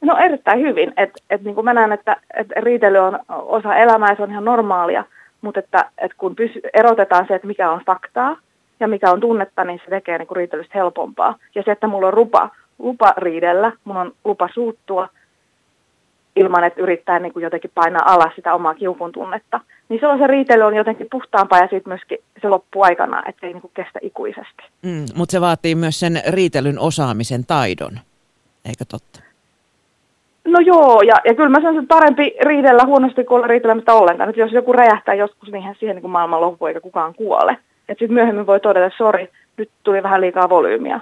No erittäin hyvin. Et, et niin kuin mä näen, että et riitely on osa elämää ja se on ihan normaalia, mutta että, et kun pysy, erotetaan se, että mikä on faktaa ja mikä on tunnetta, niin se tekee niin kuin riitelystä helpompaa. Ja se, että mulla on lupa, lupa riidellä, mun on lupa suuttua ilman, että yrittää niin kuin jotenkin painaa alas sitä omaa kiukun tunnetta. Niin silloin se riitely on jotenkin puhtaampaa ja sitten myöskin se loppuaikana, ettei niin kuin kestä ikuisesti. Mm, mutta se vaatii myös sen riitelyn osaamisen taidon, eikö totta? No joo, ja, ja kyllä mä sanon, että parempi riidellä huonosti kuin olla riitelemättä ollenkaan. Nyt jos joku räjähtää joskus, niin siihen niin kuin maailman loppu eikä kukaan kuole. Että sitten myöhemmin voi todeta, että sori, nyt tuli vähän liikaa volyymiä.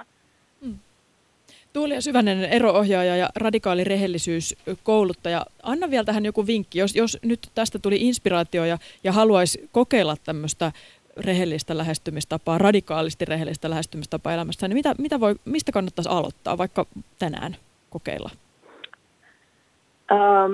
Tuulia Syvänen, eroohjaaja ja radikaali rehellisyyskouluttaja. Anna vielä tähän joku vinkki, jos, jos nyt tästä tuli inspiraatio ja, ja haluaisi kokeilla tämmöistä rehellistä lähestymistapaa, radikaalisti rehellistä lähestymistapaa elämässä, niin mitä, mitä voi, mistä kannattaisi aloittaa vaikka tänään kokeilla? Ähm,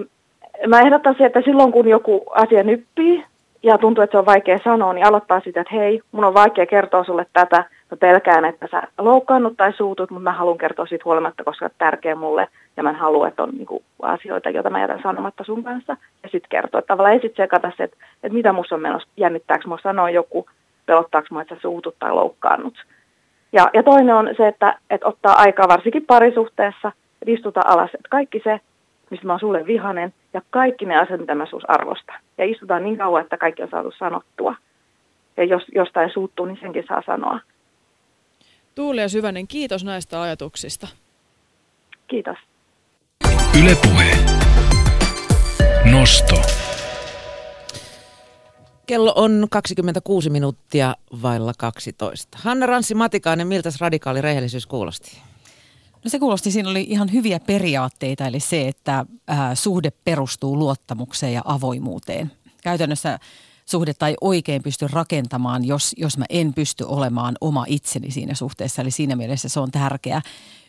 mä ehdottaisin, että silloin kun joku asia nyppii ja tuntuu, että se on vaikea sanoa, niin aloittaa sitä, että hei, mun on vaikea kertoa sulle tätä. Mä pelkään, että sä loukkaannut tai suutut, mutta mä haluan kertoa siitä huolimatta, koska on tärkeä mulle. Ja mä en halua, että on niinku asioita, joita mä jätän sanomatta sun kanssa. Ja sit kertoa. Tavallaan ei sit sekata se, että, että mitä musta on menossa. Jännittääkö mua sanoa joku, pelottaako mua, että sä suutut tai loukkaannut. Ja, ja toinen on se, että, että ottaa aikaa varsinkin parisuhteessa, että istuta alas. Että kaikki se, mistä mä oon sulle vihanen ja kaikki ne asiat, mitä mä sus arvostan. Ja istutaan niin kauan, että kaikki on saatu sanottua. Ja jos jostain suuttuu, niin senkin saa sanoa. Tuulia Syvänen, kiitos näistä ajatuksista. Kiitos. Yle Puhe. Nosto. Kello on kaksikymmentäkuusi minuuttia vailla kaksitoista. Hanna Ranssi-Matikainen, miltäs radikaali rehellisyys kuulosti? No se kuulosti, siinä oli ihan hyviä periaatteita, eli se, että äh, suhde perustuu luottamukseen ja avoimuuteen. Käytännössä suhdetta ei oikein pysty rakentamaan, jos, jos mä en pysty olemaan oma itseni siinä suhteessa. Eli siinä mielessä se on tärkeää.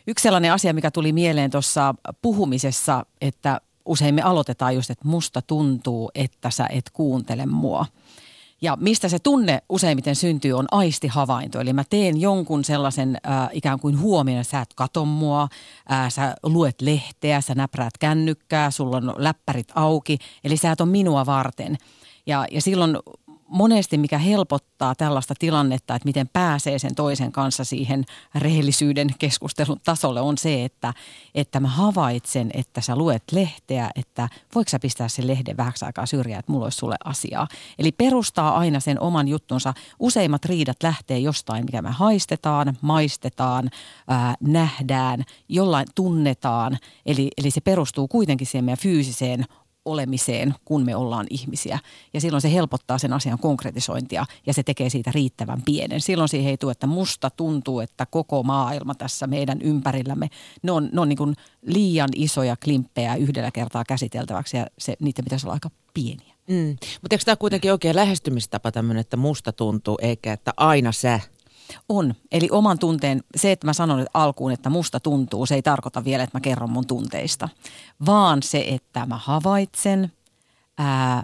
Yksi sellainen asia, mikä tuli mieleen tuossa puhumisessa, että usein me aloitetaan just, että musta tuntuu, että sä et kuuntele mua. Ja mistä se tunne useimmiten syntyy, on aistihavainto. Eli mä teen jonkun sellaisen äh, ikään kuin huomioon, sä et kato mua, äh, sä luet lehteä, sä näpräät kännykkää, sulla on läppärit auki. Eli sä et ole minua varten. Ja, ja silloin monesti, mikä helpottaa tällaista tilannetta, että miten pääsee sen toisen kanssa siihen rehellisyyden keskustelun tasolle, on se, että, että mä havaitsen, että sä luet lehteä, että voiko sä pistää sen lehden vähäksi aikaa syrjään, että mulla olisi sulle asiaa. Eli perustaa aina sen oman juttunsa. Useimmat riidat lähtee jostain, mikä me haistetaan, maistetaan, ää, nähdään, jollain tunnetaan. Eli, eli se perustuu kuitenkin siihen meidän fyysiseen olemiseen, kun me ollaan ihmisiä. Ja silloin se helpottaa sen asian konkretisointia ja se tekee siitä riittävän pienen. Silloin siihen ei tule, että musta tuntuu, että koko maailma tässä meidän ympärillämme, ne on, ne on niin kuin liian isoja klimppejä yhdellä kertaa käsiteltäväksi ja se, niitä pitäisi olla aika pieniä. Mm. Mutta eikö tämä kuitenkin oikein lähestymistapa tämmöinen, että musta tuntuu eikä, että aina sä? On. Eli oman tunteen, se että mä sanon alkuun, että musta tuntuu, se ei tarkoita vielä, että mä kerron mun tunteista. Vaan se, että mä havaitsen, ää,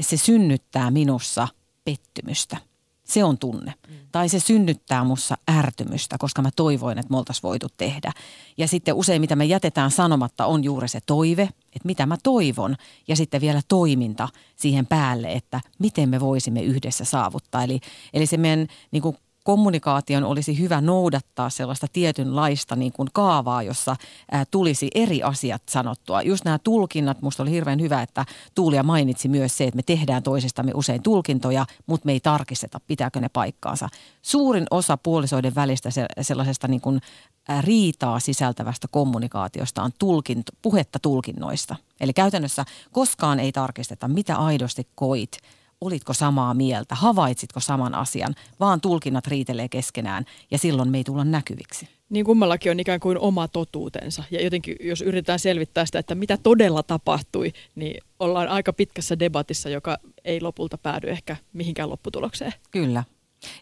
se synnyttää minussa pettymystä. Se on tunne. Mm. Tai se synnyttää mussa ärtymystä, koska mä toivoin, että me oltaisiin voitu tehdä. Ja sitten usein, mitä me jätetään sanomatta, on juuri se toive, että mitä mä toivon. Ja sitten vielä toiminta siihen päälle, että miten me voisimme yhdessä saavuttaa. Eli, eli se meidän niin kuin kommunikaation olisi hyvä noudattaa sellaista tietynlaista niin kuin kaavaa, jossa ää, tulisi eri asiat sanottua. Just nämä tulkinnat, musta oli hirveän hyvä, että Tuulia mainitsi myös se, että me tehdään toisistamme usein tulkintoja, mutta me ei tarkisteta, pitääkö ne paikkaansa. Suurin osa puolisoiden välistä se, sellaisesta niin kuin ää, riitaa sisältävästä kommunikaatiosta on tulkinto, puhetta tulkinnoista. Eli käytännössä koskaan ei tarkisteta, mitä aidosti koit. Olitko samaa mieltä, havaitsitko saman asian, vaan tulkinnat riitelee keskenään ja silloin me ei tulla näkyviksi. Niin kummallakin on ikään kuin oma totuutensa ja jotenkin jos yritetään selvittää sitä, että mitä todella tapahtui, niin ollaan aika pitkässä debatissa, joka ei lopulta päädy ehkä mihinkään lopputulokseen. Kyllä.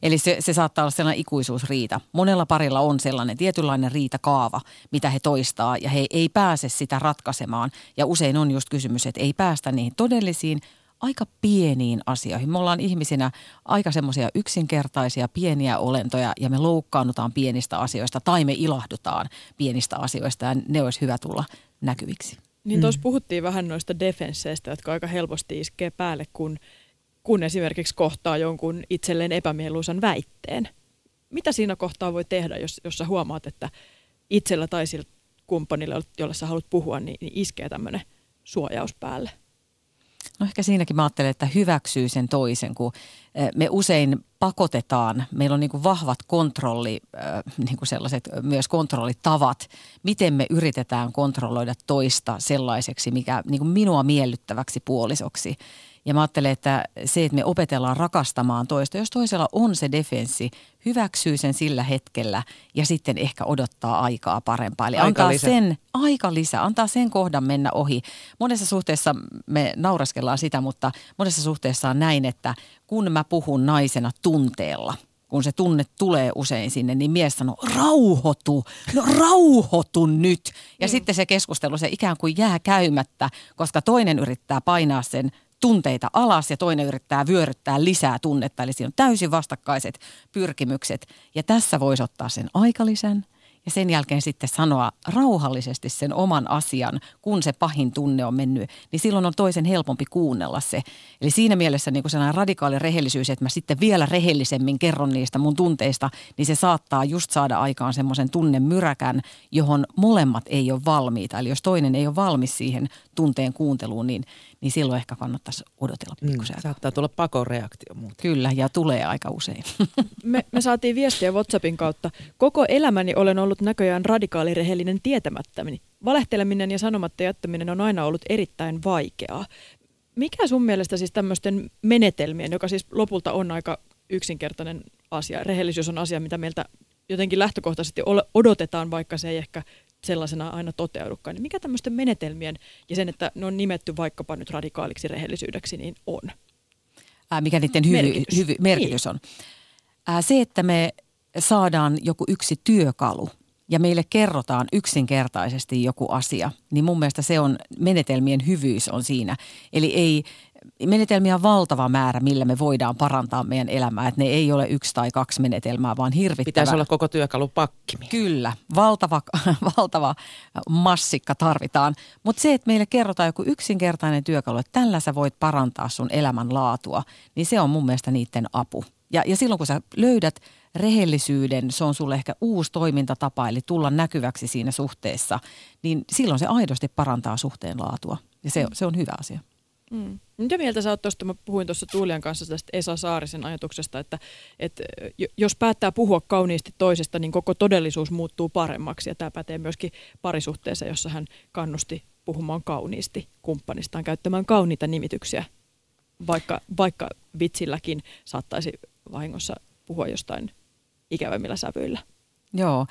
Eli se, se saattaa olla sellainen ikuisuusriita. Monella parilla on sellainen tietynlainen riitakaava, mitä he toistaa ja he ei pääse sitä ratkaisemaan. Ja usein on just kysymys, että ei päästä niihin todellisiin, aika pieniin asioihin. Me ollaan ihmisinä aika semmoisia yksinkertaisia, pieniä olentoja ja me loukkaannutaan pienistä asioista tai me ilahdutaan pienistä asioista ja ne olisi hyvä tulla näkyviksi. Niin tuossa puhuttiin vähän noista defensseistä, jotka aika helposti iskee päälle, kun, kun esimerkiksi kohtaa jonkun itselleen epämieluisan väitteen. Mitä siinä kohtaa voi tehdä, jos, jos sä huomaat, että itsellä tai sillä kumppanilla, jolla sä haluat puhua, niin, niin iskee tämmöinen suojaus päälle. No ehkä siinäkin mä ajattelen, että hyväksyy sen toisen, kun me usein pakotetaan, meillä on niin kuin vahvat kontrolli, niin kuin sellaiset myös kontrollitavat, miten me yritetään kontrolloida toista sellaiseksi, mikä niin kuin minua miellyttäväksi puolisoksi. Ja mä ajattelen, että se, että me opetellaan rakastamaan toista, jos toisella on se defenssi, hyväksyy sen sillä hetkellä ja sitten ehkä odottaa aikaa parempaa. Eli aika antaa lisä. sen, aika lisää, antaa sen kohdan mennä ohi. Monessa suhteessa me nauraskellaan sitä, mutta monessa suhteessa on näin, että kun mä puhun naisena tunteella, kun se tunne tulee usein sinne, niin mies sanoo, rauhoitu, no rauhoitu nyt. Ja mm. sitten se keskustelu, se ikään kuin jää käymättä, koska toinen yrittää painaa sen tunteita alas ja toinen yrittää vyöryttää lisää tunnetta. Eli siinä on täysin vastakkaiset pyrkimykset. Ja tässä voisi ottaa sen aikalisän ja sen jälkeen sitten sanoa rauhallisesti sen oman asian, kun se pahin tunne on mennyt. Niin silloin on toisen helpompi kuunnella se. Eli siinä mielessä niin kuin sellainen radikaali rehellisyys, että mä sitten vielä rehellisemmin kerron niistä mun tunteista, niin se saattaa just saada aikaan semmoisen tunnemyräkän, johon molemmat ei ole valmiita. Eli jos toinen ei ole valmis siihen tunteen kuunteluun, niin niin silloin ehkä kannattaisi odotella pikkusen. Mm, saattaa tulla pakoreaktio muuten. Kyllä, ja tulee aika usein. Me, me saatiin viestiä WhatsAppin kautta. Koko elämäni olen ollut näköjään radikaalirehellinen tietämättäni. Valehteleminen ja sanomatta jättäminen on aina ollut erittäin vaikeaa. Mikä sun mielestä siis tämmöisten menetelmien, joka siis lopulta on aika yksinkertainen asia, rehellisyys on asia, mitä meiltä jotenkin lähtökohtaisesti odotetaan, vaikka se ei ehkä sellaisena aina toteudukaan, niin mikä tämmöisten menetelmien ja sen, että ne on nimetty vaikkapa nyt radikaaliksi rehellisyydeksi, niin on? Ää, mikä niiden hyvi, merkitys, hyvi, merkitys on? Ää, se, että me saadaan joku yksi työkalu ja meille kerrotaan yksinkertaisesti joku asia, niin mun mielestä se on, menetelmien hyvyys on siinä. Eli ei, menetelmiä on valtava määrä, millä me voidaan parantaa meidän elämää. Että ne ei ole yksi tai kaksi menetelmää, vaan hirvittävä. Pitäisi olla koko työkalupakki. Kyllä, valtava, valtava massikka tarvitaan. Mutta se, että meille kerrotaan joku yksinkertainen työkalu, että tällä sä voit parantaa sun elämän laatua, niin se on mun mielestä niiden apu. Ja, ja silloin, kun sä löydät rehellisyyden, se on sulle ehkä uusi toimintatapa, eli tulla näkyväksi siinä suhteessa, niin silloin se aidosti parantaa suhteen laatua. Ja se, se on hyvä asia. Mm. Mitä mieltä sä oot tuosta, mä puhuin tuossa Tuulian kanssa tästä Esa Saarisen ajatuksesta, että, että jos päättää puhua kauniisti toisesta, niin koko todellisuus muuttuu paremmaksi. Ja tämä pätee myöskin parisuhteessa, jossa hän kannusti puhumaan kauniisti kumppanistaan, käyttämään kauniita nimityksiä, vaikka, vaikka vitsilläkin saattaisi vahingossa puhua jostain ikävämmillä sävyillä. Joo.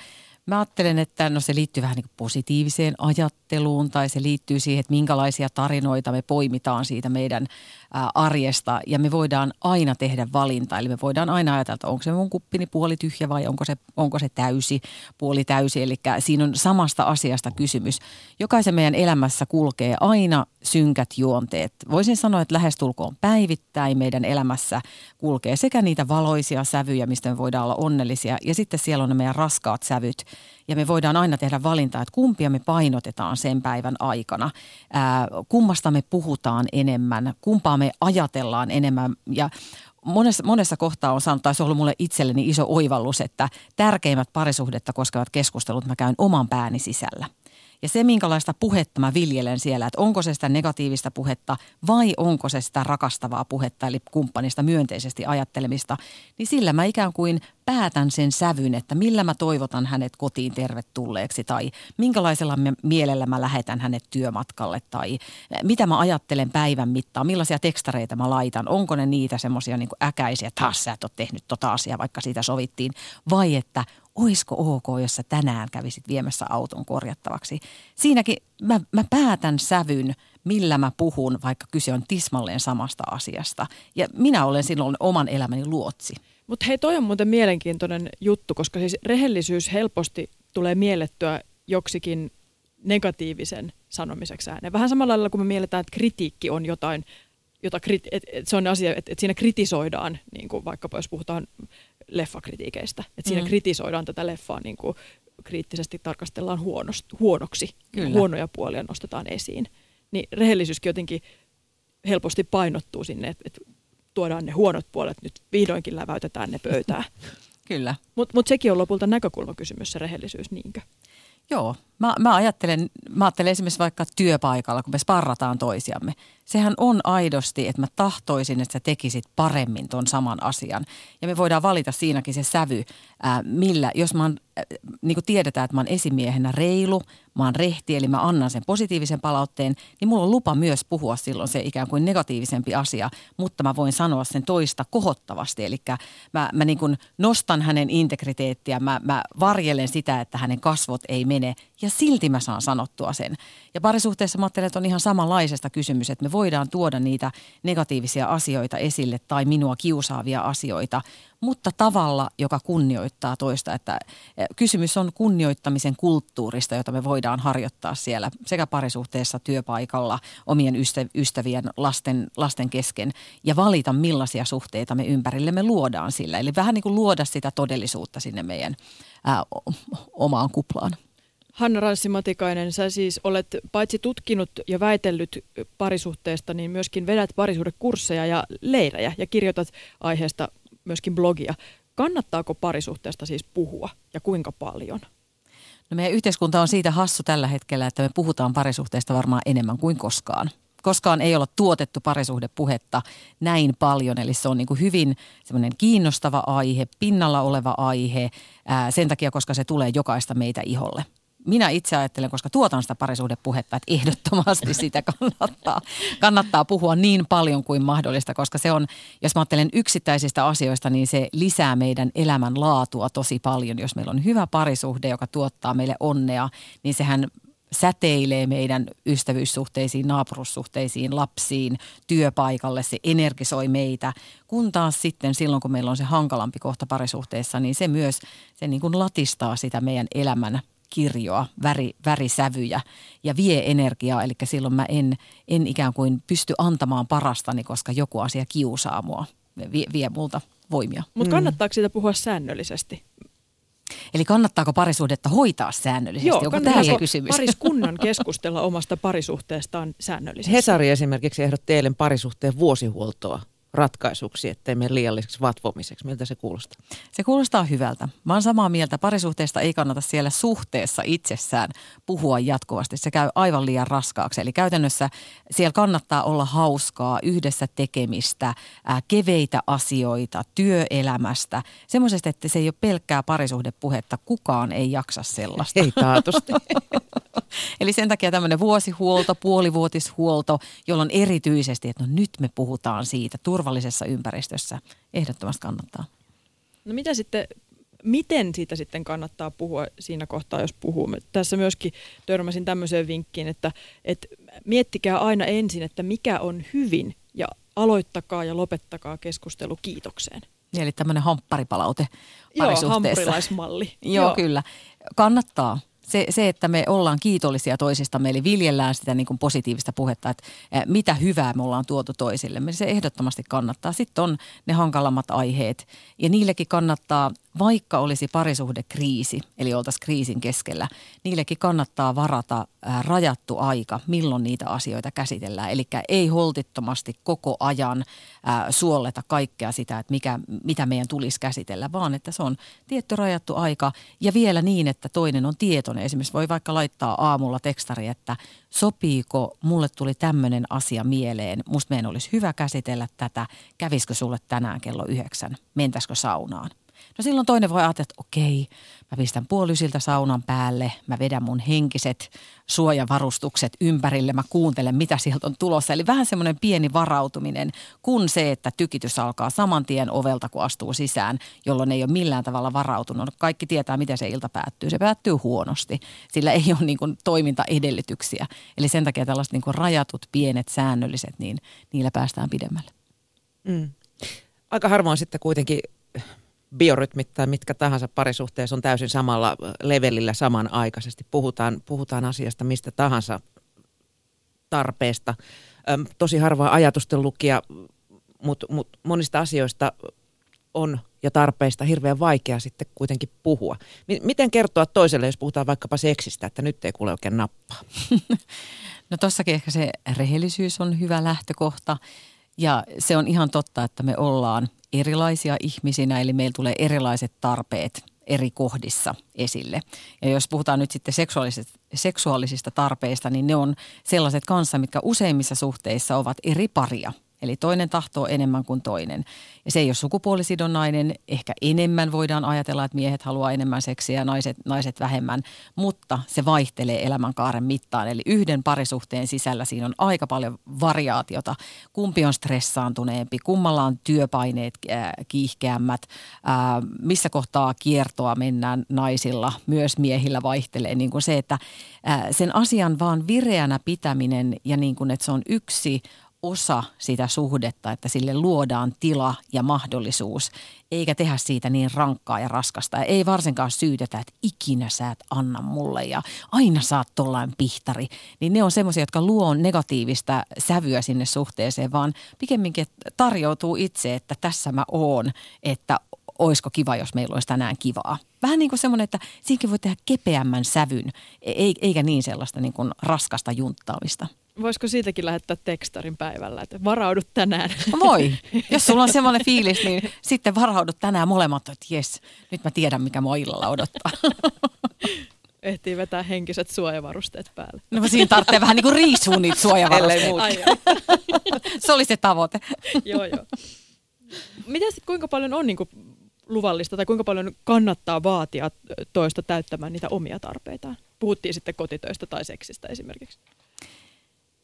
Mä ajattelen, että no se liittyy vähän niin kuin positiiviseen ajatteluun tai se liittyy siihen, että minkälaisia tarinoita me poimitaan siitä meidän arjesta ja me voidaan aina tehdä valinta. Eli me voidaan aina ajatella, että onko se mun kuppini puoli tyhjä vai onko se, onko se täysi, puoli täysi. Eli siinä on samasta asiasta kysymys. Jokaisen meidän elämässä kulkee aina synkät juonteet. Voisin sanoa, että lähestulkoon päivittäin meidän elämässä kulkee sekä niitä valoisia sävyjä, mistä me voidaan olla onnellisia ja sitten siellä on ne meidän raskaat sävyt. Ja me voidaan aina tehdä valintaa, että kumpia me painotetaan sen päivän aikana, ää, kummasta me puhutaan enemmän, kumpaa me ajatellaan enemmän ja monessa, monessa kohtaa on saanut, tai se on ollut mulle itselleni iso oivallus, että tärkeimmät parisuhdetta koskevat keskustelut mä käyn oman pääni sisällä. Ja se, minkälaista puhetta mä viljelen siellä, että onko se sitä negatiivista puhetta vai onko se sitä rakastavaa puhetta, eli kumppanista myönteisesti ajattelemista, niin sillä mä ikään kuin päätän sen sävyn, että millä mä toivotan hänet kotiin tervetulleeksi tai minkälaisella mielellä mä lähetän hänet työmatkalle tai mitä mä ajattelen päivän mittaan, millaisia tekstareita mä laitan, onko ne niitä semmoisia niin kuin äkäisiä, että taas sä et ole tehnyt tota asiaa, vaikka siitä sovittiin, vai että oisko ok, jos sä tänään kävisit viemässä auton korjattavaksi. Siinäkin mä, mä päätän sävyn, millä mä puhun, vaikka kyse on tismalleen samasta asiasta. Ja minä olen silloin oman elämäni luotsi. Mutta hei, toi on muuten mielenkiintoinen juttu, koska siis rehellisyys helposti tulee miellettyä joksikin negatiivisen sanomiseksi ääneen. Vähän samalla lailla, kun me mielletään, että kritiikki on jotain, jota kriti- et, et se on asia, että et siinä kritisoidaan, niin kuin vaikkapa jos puhutaan leffakritiikeistä. Että siinä mm. kritisoidaan tätä leffaa niin kuin kriittisesti tarkastellaan huonosti, huonoksi. Kyllä. Huonoja puolia nostetaan esiin. Niin rehellisyyskin jotenkin helposti painottuu sinne, että et tuodaan ne huonot puolet nyt vihdoinkin läväytetään ne pöytään. Kyllä. Mutta mut sekin on lopulta näkökulmakysymys se rehellisyys, niinkö? Joo. Mä, mä, ajattelen, mä ajattelen esimerkiksi vaikka työpaikalla, kun me sparrataan toisiamme. Sehän on aidosti, että mä tahtoisin, että sä tekisit paremmin ton saman asian. Ja me voidaan valita siinäkin se sävy, ää, millä, jos mä oon, ää, niin kuin tiedetään, että mä oon esimiehenä reilu, mä oon rehti, eli mä annan sen positiivisen palautteen, niin mulla on lupa myös puhua silloin se ikään kuin negatiivisempi asia, mutta mä voin sanoa sen toista kohottavasti. Eli mä, mä niin kuin nostan hänen integriteettiä, mä, mä varjelen sitä, että hänen kasvot ei mene, ja silti mä saan sanottua sen. Ja parisuhteessa mä ajattelen, että on ihan samanlaisesta kysymys, että me voidaan tuoda niitä negatiivisia asioita esille tai minua kiusaavia asioita, mutta tavalla, joka kunnioittaa toista. Että kysymys on kunnioittamisen kulttuurista, jota me voidaan harjoittaa siellä sekä parisuhteessa, työpaikalla, omien ystävien, lasten, lasten kesken ja valita, millaisia suhteita me ympärillemme luodaan sillä. Eli vähän niin kuin luoda sitä todellisuutta sinne meidän ää, omaan kuplaan. Hanna Ranssi-Matikainen, sä siis olet paitsi tutkinut ja väitellyt parisuhteesta, niin myöskin vedät parisuhdekursseja ja leirejä ja kirjoitat aiheesta myöskin blogia. Kannattaako parisuhteesta siis puhua ja kuinka paljon? No meidän yhteiskunta on siitä hassu tällä hetkellä, että me puhutaan parisuhteesta varmaan enemmän kuin koskaan. Koskaan ei olla tuotettu parisuhdepuhetta näin paljon, eli se on niin kuin hyvin semmoinen kiinnostava aihe, pinnalla oleva aihe, ää, sen takia, koska se tulee jokaista meitä iholle. Minä itse ajattelen, koska tuotan sitä parisuhdepuhetta, että ehdottomasti sitä kannattaa, kannattaa puhua niin paljon kuin mahdollista, koska se on, jos mä ajattelen yksittäisistä asioista, niin se lisää meidän elämän laatua tosi paljon. Jos meillä on hyvä parisuhde, joka tuottaa meille onnea, niin sehän säteilee meidän ystävyyssuhteisiin, naapurussuhteisiin, lapsiin, työpaikalle, se energisoi meitä. Kun taas sitten silloin, kun meillä on se hankalampi kohta parisuhteessa, niin se myös se niin kuin latistaa sitä meidän elämän kirjoa, väri, värisävyjä ja vie energiaa, eli silloin mä en, en ikään kuin pysty antamaan parastani, koska joku asia kiusaa mua, vie, vie multa voimia. Mutta kannattaako siitä puhua säännöllisesti? Eli kannattaako parisuhdetta hoitaa säännöllisesti? Joo, onko tähän kysymys? Pariskunnan keskustella omasta parisuhteestaan säännöllisesti? Hesari esimerkiksi ehdotti eilen parisuhteen vuosihuoltoa ratkaisuksi, ettei mene liialliseksi vatvomiseksi. Miltä se kuulostaa? Se kuulostaa hyvältä. Mä oon samaa mieltä. Parisuhteesta ei kannata siellä suhteessa itsessään puhua jatkuvasti. Se käy aivan liian raskaaksi. Eli käytännössä siellä kannattaa olla hauskaa, yhdessä tekemistä, ää, keveitä asioita, työelämästä. Semmoisesta, että se ei ole pelkkää parisuhdepuhetta. Kukaan ei jaksa sellaista. Ei taatusti. Eli sen takia tämmöinen vuosihuolto, puolivuotishuolto, jolloin erityisesti, että no nyt me puhutaan siitä turvallisessa ympäristössä, ehdottomasti kannattaa. No mitä sitten, miten siitä sitten kannattaa puhua siinä kohtaa, jos puhuu? Tässä myöskin törmäsin tämmöiseen vinkkiin, että, että miettikää aina ensin, että mikä on hyvin ja aloittakaa ja lopettakaa keskustelu kiitokseen. Eli tämmöinen hampparipalaute parisuhteessa. Joo, hampurilaismalli. Joo, Joo, kyllä. Kannattaa. Se, se, että me ollaan kiitollisia toisistamme, eli viljellään sitä niin kuin positiivista puhetta, että mitä hyvää me ollaan tuotu toisillemme, se ehdottomasti kannattaa. Sitten on ne hankalammat aiheet ja niillekin kannattaa, vaikka olisi parisuhdekriisi, eli oltaisiin kriisin keskellä, niillekin kannattaa varata rajattu aika, milloin niitä asioita käsitellään. Eli ei holtittomasti koko ajan suolleta kaikkea sitä, että mikä, mitä meidän tulisi käsitellä, vaan että se on tietty rajattu aika ja vielä niin, että toinen on tietoinen. Esimerkiksi voi vaikka laittaa aamulla tekstari, että sopiiko, mulle tuli tämmöinen asia mieleen, musta meidän olisi hyvä käsitellä tätä, kävisikö sulle tänään kello yhdeksän, mentäisikö saunaan? No silloin toinen voi ajatella, että okei, mä pistän puolisilta saunan päälle, mä vedän mun henkiset suojavarustukset ympärille, mä kuuntelen, mitä sieltä on tulossa. Eli vähän semmoinen pieni varautuminen kuin se, että tykitys alkaa saman tien ovelta, kun astuu sisään, jolloin ei ole millään tavalla varautunut. Kaikki tietää, miten se ilta päättyy. Se päättyy huonosti, sillä ei ole niin kuin toimintaedellytyksiä. Eli sen takia tällaiset niin kuin rajatut, pienet, säännölliset, niin niillä päästään pidemmälle. Mm. Aika harvoin sitten kuitenkin biorytmit tai mitkä tahansa parisuhteessa on täysin samalla levelillä samanaikaisesti. Puhutaan, puhutaan asiasta mistä tahansa tarpeesta. Öm, tosi harvaa ajatusten lukija, mutta mut monista asioista on ja tarpeista hirveän vaikea sitten kuitenkin puhua. Miten kertoa toiselle, jos puhutaan vaikkapa seksistä, että nyt ei kuule oikein nappaa? No tossakin ehkä se rehellisyys on hyvä lähtökohta. Ja se on ihan totta, että me ollaan erilaisia ihmisinä, eli meillä tulee erilaiset tarpeet eri kohdissa esille. Ja jos puhutaan nyt sitten seksuaalisista, seksuaalisista tarpeista, niin ne on sellaiset kanssa, mitkä useimmissa suhteissa ovat eri paria. Eli toinen tahtoo enemmän kuin toinen. Ja se ei ole sukupuolisidonnainen. Ehkä enemmän voidaan ajatella, että miehet haluaa enemmän seksiä ja naiset, naiset vähemmän. Mutta se vaihtelee elämänkaaren mittaan. Eli yhden parisuhteen sisällä siinä on aika paljon variaatiota. Kumpi on stressaantuneempi, kummalla on työpaineet äh, kiihkeämmät, äh, missä kohtaa kiertoa mennään naisilla, myös miehillä vaihtelee. Niin kuin se, että äh, sen asian vaan vireänä pitäminen ja niin kuin, että se on yksi osa sitä suhdetta, että sille luodaan tila ja mahdollisuus, eikä tehdä siitä niin rankkaa ja raskasta. Ja ei varsinkaan syytetä, että ikinä sä et anna mulle ja aina sä oot tollain pihtari. Niin ne on semmoisia, jotka luo negatiivista sävyä sinne suhteeseen, vaan pikemminkin tarjoutuu itse, että tässä mä oon, että oisko kiva, jos meillä olisi tänään kivaa. Vähän niin kuin semmoinen, että siinäkin voi tehdä kepeämmän sävyn, eikä niin sellaista niin kuin raskasta junttaamista. Voisiko siitäkin lähettää tekstarin päivällä, että varaudut tänään? Voi. Jos sulla on semmoinen fiilis, niin sitten varaudut tänään molemmat, että jes, nyt mä tiedän, mikä mua illalla odottaa. Ehtii vetää henkiset suojavarusteet päälle. No siinä tarvitsee vähän niin kuin riisua niitä suojavarusteita. Se oli se tavoite. Joo, joo. Miten sitten kuinka paljon on niin kuin luvallista tai kuinka paljon kannattaa vaatia toista täyttämään niitä omia tarpeitaan? Puhuttiin sitten kotitöistä tai seksistä esimerkiksi.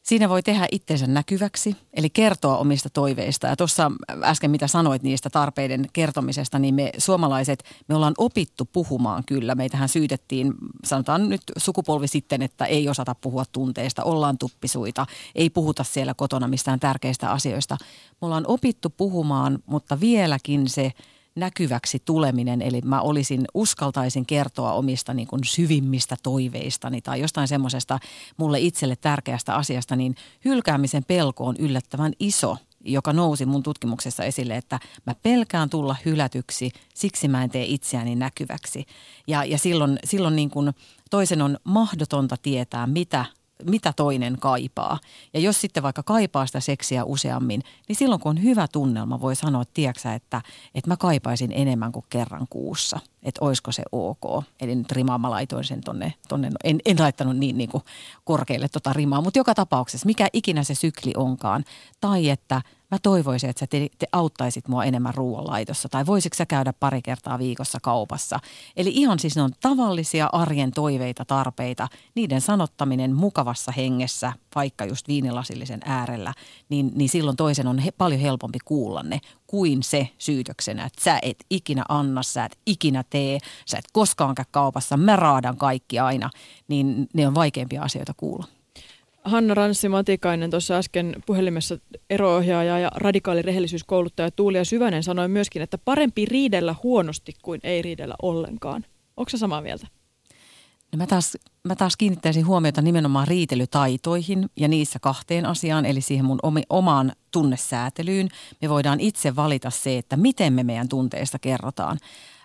Siinä voi tehdä itsensä näkyväksi, eli kertoa omista toiveista. Ja tuossa äsken mitä sanoit niistä tarpeiden kertomisesta, niin me suomalaiset, me ollaan opittu puhumaan kyllä. Meitähän syytettiin, sanotaan nyt sukupolvi sitten, että ei osata puhua tunteista, ollaan tuppisuita, ei puhuta siellä kotona mistään tärkeistä asioista. Me ollaan opittu puhumaan, mutta vieläkin se näkyväksi tuleminen, eli mä olisin, uskaltaisin kertoa omista niin kuin syvimmistä toiveistani tai jostain semmoisesta mulle itselle tärkeästä asiasta, niin hylkäämisen pelko on yllättävän iso, joka nousi mun tutkimuksessa esille, että mä pelkään tulla hylätyksi, siksi mä en tee itseäni näkyväksi. Ja, ja silloin, silloin niin kuin toisen on mahdotonta tietää, mitä mitä toinen kaipaa. Ja jos sitten vaikka kaipaa sitä seksiä useammin, niin silloin kun on hyvä tunnelma, voi sanoa, tiedäksä, että, että mä kaipaisin enemmän kuin kerran kuussa. Että olisiko se ok. Eli nyt rimaa mä laitoin sen tonne, tonne no, en, en laittanut niin, niin kuin korkealle tota rimaa, mutta joka tapauksessa, mikä ikinä se sykli onkaan. Tai että mä toivoisin, että sä te, te auttaisit mua enemmän ruoanlaitossa tai voisitko sä käydä pari kertaa viikossa kaupassa. Eli ihan siis ne on tavallisia arjen toiveita, tarpeita, niiden sanottaminen mukavassa hengessä, vaikka just viinilasillisen äärellä, niin, niin silloin toisen on he, paljon helpompi kuulla ne kuin se syytöksenä, että sä et ikinä anna, sä et ikinä tee, sä et koskaan käy kaupassa, mä raadan kaikki aina, niin ne on vaikeampia asioita kuulla. Hanna Ranssi-Matikainen tuossa äsken puhelimessa eroohjaaja ja radikaali rehellisyyskouluttaja Tuulia Syvänen sanoi myöskin, että parempi riidellä huonosti kuin ei riidellä ollenkaan. Onko se samaa mieltä? No mä taas, mä taas kiinnittäisin huomiota nimenomaan riitelytaitoihin ja niissä kahteen asiaan, eli siihen mun omaan tunnesäätelyyn. Me voidaan itse valita se, että miten me meidän tunteista kerrotaan.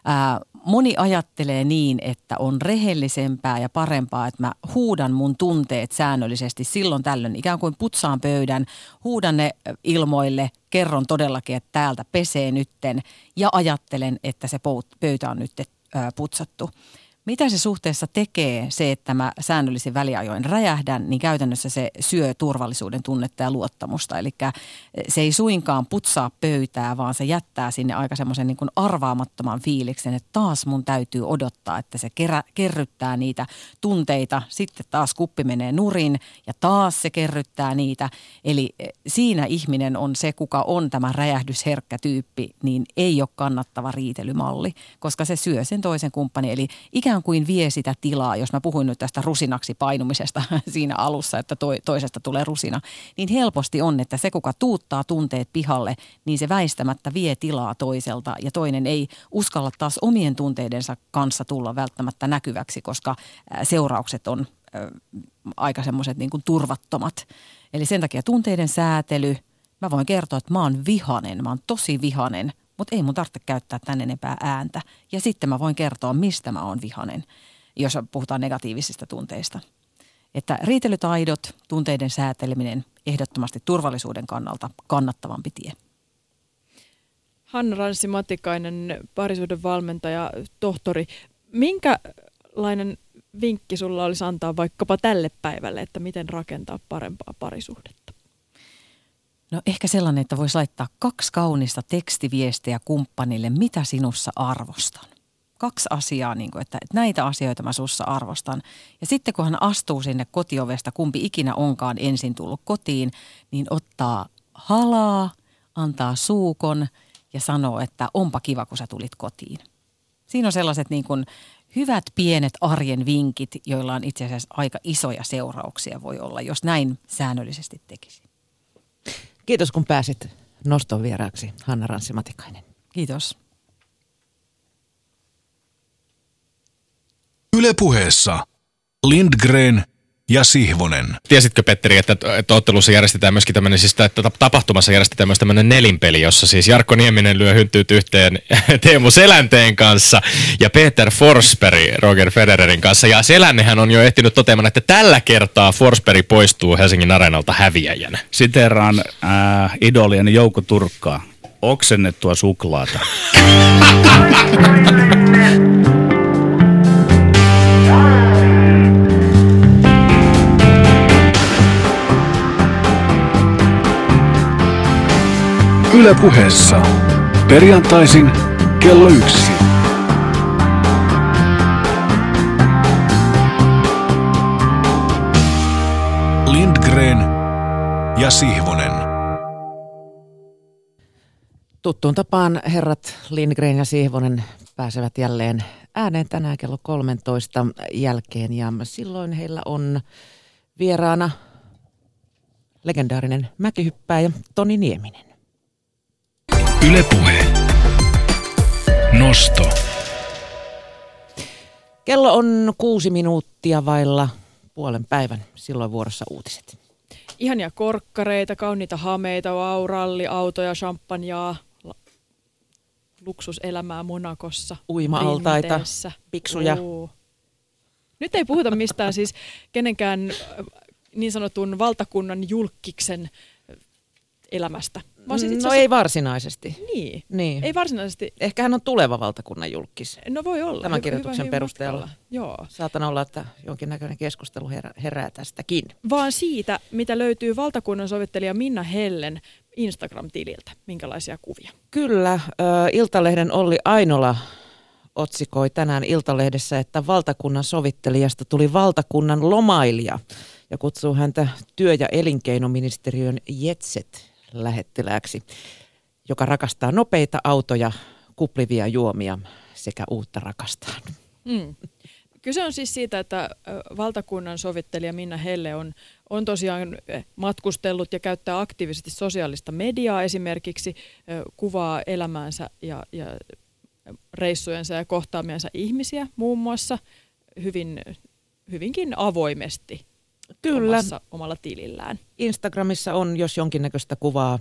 Ää, moni ajattelee niin, että on rehellisempää ja parempaa, että mä huudan mun tunteet säännöllisesti silloin tällöin. Ikään kuin putsaan pöydän, huudan ne ilmoille, kerron todellakin, että täältä pesee nytten ja ajattelen, että se pöytä on nyt ää, putsattu. Mitä se suhteessa tekee se, että mä säännöllisin väliajoin räjähdän, niin käytännössä se syö turvallisuuden tunnetta ja luottamusta. Eli se ei suinkaan putsaa pöytää, vaan se jättää sinne aika semmoisen niin kuin arvaamattoman fiiliksen, että taas mun täytyy odottaa, että se kerä, kerryttää niitä tunteita. Sitten taas kuppi menee nurin ja taas se kerryttää niitä. Eli siinä ihminen on se, kuka on tämä räjähdysherkkä tyyppi, niin ei ole kannattava riitelymalli, koska se syö sen toisen kumppanin. Eli ikään kuin vie sitä tilaa, jos mä puhuin nyt tästä rusinaksi painumisesta siinä alussa, että toi, toisesta tulee rusina, niin helposti on, että se kuka tuuttaa tunteet pihalle, niin se väistämättä vie tilaa toiselta ja toinen ei uskalla taas omien tunteidensa kanssa tulla välttämättä näkyväksi, koska seuraukset on aika semmoiset niin kuin turvattomat. Eli sen takia tunteiden säätely, mä voin kertoa, että mä oon vihanen, mä oon tosi vihanen, mutta ei mun tarvitse käyttää tän enempää ääntä. Ja sitten mä voin kertoa, mistä mä oon vihanen, jos puhutaan negatiivisista tunteista. Että riitelytaidot, tunteiden sääteleminen, ehdottomasti turvallisuuden kannalta kannattavampi tie. Hanna Ranssi-Matikainen, parisuuden valmentaja, tohtori. Minkälainen vinkki sulla olisi antaa vaikkapa tälle päivälle, että miten rakentaa parempaa parisuhdetta? No ehkä sellainen, että voisi laittaa kaksi kaunista tekstiviestiä kumppanille, mitä sinussa arvostan. Kaksi asiaa, niin kuin, että näitä asioita mä sussa arvostan. Ja sitten kun hän astuu sinne kotiovesta, kumpi ikinä onkaan ensin tullut kotiin, niin ottaa halaa, antaa suukon ja sanoo, että onpa kiva, kun sä tulit kotiin. Siinä on sellaiset niin kuin hyvät pienet arjen vinkit, joilla on itse asiassa aika isoja seurauksia voi olla, jos näin säännöllisesti tekisi. Kiitos, kun pääsit Noston vieraaksi, Hanna Ranssi-Matikainen. Kiitos. Yle Puheessa Lindgren ja Sihvonen. Tiesitkö, Petteri, että, että ottelussa järjestetään myöskin tämmöinen, siis tapahtumassa järjestetään myös tämmöinen nelinpeli, jossa siis Jarkko Nieminen lyö hynttyyt yhteen Teemu Selänteen kanssa ja Peter Forsberg Roger Federerin kanssa. Ja Selännehän on jo ehtinyt toteamaan, että tällä kertaa Forsberg poistuu Helsingin areenalta häviäjänä. Siteraan äh, idolien Jouko Turkkaa. Oksennettua suklaata. Yle Puheessa. Perjantaisin kello yksi. Lindgren ja Sihvonen. Tuttuun tapaan herrat Lindgren ja Sihvonen pääsevät jälleen ääneen tänään kello kolmetoista jälkeen. Ja silloin heillä on vieraana legendaarinen mäkihyppääjä Toni Nieminen. Yle Puhe. Nosto. Kello on kuusi minuuttia vailla puolen päivän. Silloin vuorossa uutiset. Ihania korkkareita, kauniita hameita, wow, ralliautoja, champagnea, luksuselämää Monakossa. Uima-altaita, rinteessä. Piksuja. Uu. Nyt ei puhuta mistään siis kenenkään niin sanotun valtakunnan julkkiksen elämästä. No asiassa... ei varsinaisesti. Niin. niin, ei varsinaisesti. Ehkä hän on tuleva valtakunnan julkkis. No voi olla. Tämän hyvä, kirjoituksen hyvä, perusteella. Joo. Saatana olla, että jonkinnäköinen keskustelu herää, herää tästäkin. Vaan siitä, mitä löytyy valtakunnan sovittelija Minna Hellen Instagram-tililtä. Minkälaisia kuvia? Kyllä. Äh, Iltalehden Olli Ainola otsikoi tänään Iltalehdessä, että valtakunnan sovittelijasta tuli valtakunnan lomailija. Ja kutsuu häntä työ- ja elinkeinoministeriön jetset lähettilääksi, joka rakastaa nopeita autoja, kuplivia juomia sekä uutta rakastaa. Mm. Kyse on siis siitä, että valtakunnan sovittelija Minna Helle on, on tosiaan matkustellut ja käyttää aktiivisesti sosiaalista mediaa esimerkiksi, kuvaa elämäänsä ja, ja reissujensa ja kohtaamiensa ihmisiä muun muassa hyvin, hyvinkin avoimesti. Kyllä. Omassa, omalla tilillään. Instagramissa on, jos jonkinnäköistä kuvaa,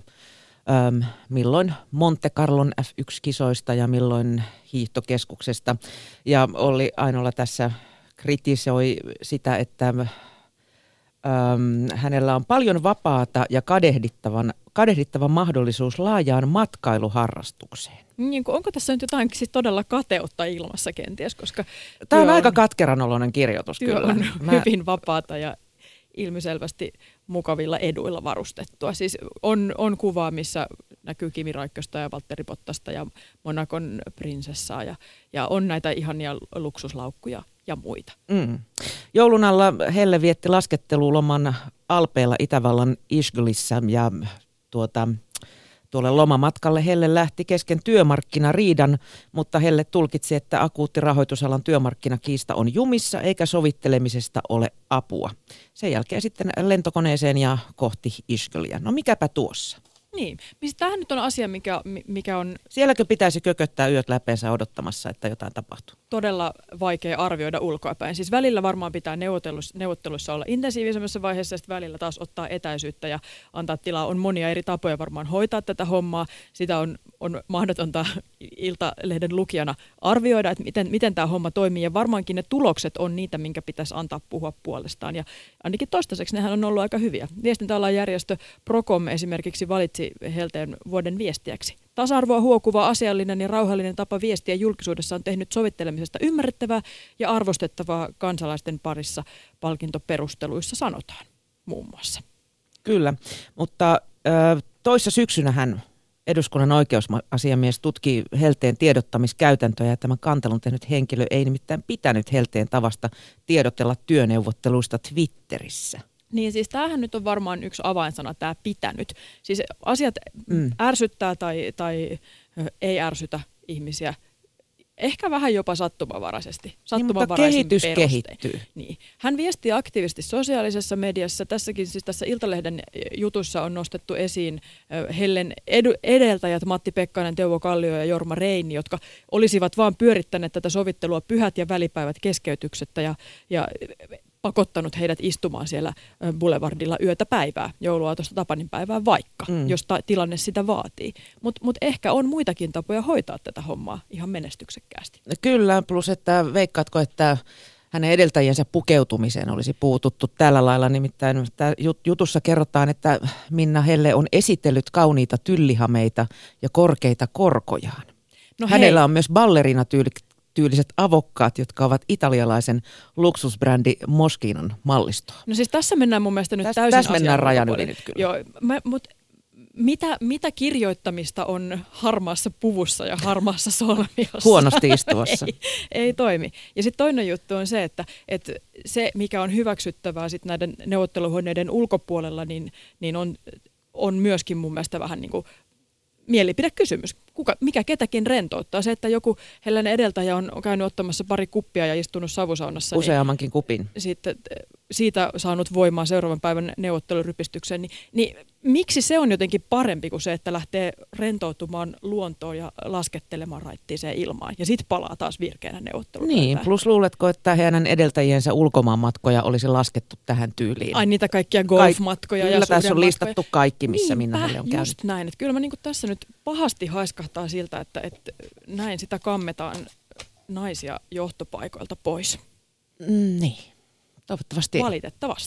äm, milloin Monte Carlon äf yksi -kisoista ja milloin hiihtokeskuksesta. Ja Olli Ainola tässä kritisoi sitä, että äm, hänellä on paljon vapaata ja kadehdittavan, kadehdittava mahdollisuus laajaan matkailuharrastukseen. Niin, onko tässä nyt jotain siis todella kateutta ilmassa kenties? Koska tämä on, on aika katkeranoloinen kirjoitus. Työ kyllä. on Mä... hyvin vapaata ja... ilmiselvästi mukavilla eduilla varustettua. Siis on, on kuvaa, missä näkyy Kimi Räikköstä ja Valtteri Bottasta ja Monakon prinsessaa ja, ja on näitä ihania luksuslaukkuja ja muita. Mm. Joulun alla Helle vietti lasketteluloman Alpeilla Itävallan Ischglissä ja tuota, tuolle lomamatkalle Helle lähti kesken työmarkkinariidan, mutta Helle tulkitsi, että akuutti rahoitusalan työmarkkinakiista on jumissa eikä sovittelemisesta ole apua. Sen jälkeen sitten lentokoneeseen ja kohti Ischgliä. No mikäpä tuossa? Niin, tämähän nyt on asia, mikä, mikä on... Sielläkö pitäisi kököttää yöt läpeensä odottamassa, että jotain tapahtuu? Todella vaikea arvioida ulkoapäin. Siis välillä varmaan pitää neuvotteluissa olla intensiivisemmassa vaiheessa ja sitten välillä taas ottaa etäisyyttä ja antaa tilaa. On monia eri tapoja varmaan hoitaa tätä hommaa. Sitä on, on mahdotonta Iltalehden lukijana arvioida, että miten, miten tämä homma toimii. Ja varmaankin ne tulokset on niitä, minkä pitäisi antaa puhua puolestaan. Ja ainakin toistaiseksi nehän on ollut aika hyviä. Viestintäalan järjestö Procom esimerkiksi valitsi Helteen vuoden viestiäksi Tasa-arvoa huokuva, asiallinen ja rauhallinen tapa viestiä julkisuudessa on tehnyt sovittelemisesta ymmärrettävää ja arvostettavaa kansalaisten parissa, palkintoperusteluissa sanotaan muun muassa. Kyllä, mutta äh, toissa syksynähän eduskunnan oikeusasiamies tutki Helteen tiedottamiskäytäntöjä ja tämän kantelun tehnyt henkilö ei nimittäin pitänyt Helteen tavasta tiedotella työneuvotteluista Twitterissä. Niin siis tämähän nyt on varmaan yksi avainsana, tämä pitänyt. Siis asiat mm. ärsyttää tai, tai ei ärsytä ihmisiä. Ehkä vähän jopa sattumanvaraisesti. Sattumanvaraisin niin, perustein. Niin. Hän viestii aktiivisesti sosiaalisessa mediassa. Tässäkin siis tässä Iltalehden jutussa on nostettu esiin Hellen edu, edeltäjät Matti Pekkanen, Teuvo Kallio ja Jorma Reini, jotka olisivat vaan pyörittäneet tätä sovittelua pyhät ja välipäivät keskeytyksettä ja, ja pakottanut heidät istumaan siellä Boulevardilla yötä päivää, jouluaatosta Tapanin päivään vaikka, mm. jos ta- tilanne sitä vaatii. Mutta mut ehkä on muitakin tapoja hoitaa tätä hommaa ihan menestyksekkäästi. Kyllä, plus että veikkaatko, että hänen edeltäjiensä pukeutumiseen olisi puututtu tällä lailla. Nimittäin jutussa kerrotaan, että Minna Helle on esitellyt kauniita tyllihameita ja korkeita korkojaan. No hänellä hei. on myös ballerinatyyli. Tyyliset avokkaat, jotka ovat italialaisen luksusbrändi Moschinon mallistoa. No siis tässä mennään mun mielestä nyt Täs, täysin asiaan. Tässä mennään rajan yli nyt kyllä. Joo, mä, mut mitä, mitä kirjoittamista on harmaassa puvussa ja harmaassa solmiossa? Huonosti istuvassa. ei, ei toimi. Ja sitten toinen juttu on se, että, että se mikä on hyväksyttävää sit näiden neuvotteluhuoneiden ulkopuolella, niin, niin on, on myöskin mun mielestä vähän niin kuin mielipidekysymys. Kuka, mikä ketäkin rentouttaa? Se, että joku Hellen edeltäjä on käynyt ottamassa pari kuppia ja istunut savusaunassa. Useammankin niin, kupin. Siitä, siitä saanut voimaa seuraavan päivän neuvottelurypistykseen. Niin, niin miksi se on jotenkin parempi kuin se, että lähtee rentoutumaan luontoon ja laskettelemaan raittiiseen ilmaan? Ja sitten palaa taas virkeänä neuvotteluun. Niin, plus luuletko, että heidän edeltäjiensä ulkomaanmatkoja olisi laskettu tähän tyyliin? Ai niitä kaikkia golfmatkoja Kaik- ja kyllä tässä on listattu kaikki, missä niin, Minna Helle on käynyt. Just näin. Että kyllä mä niin kuin tässä nyt pahasti haiskahtan siltä, että, että näin sitä kammetaan naisia johtopaikoilta pois. Niin, toivottavasti. Valitettavasti.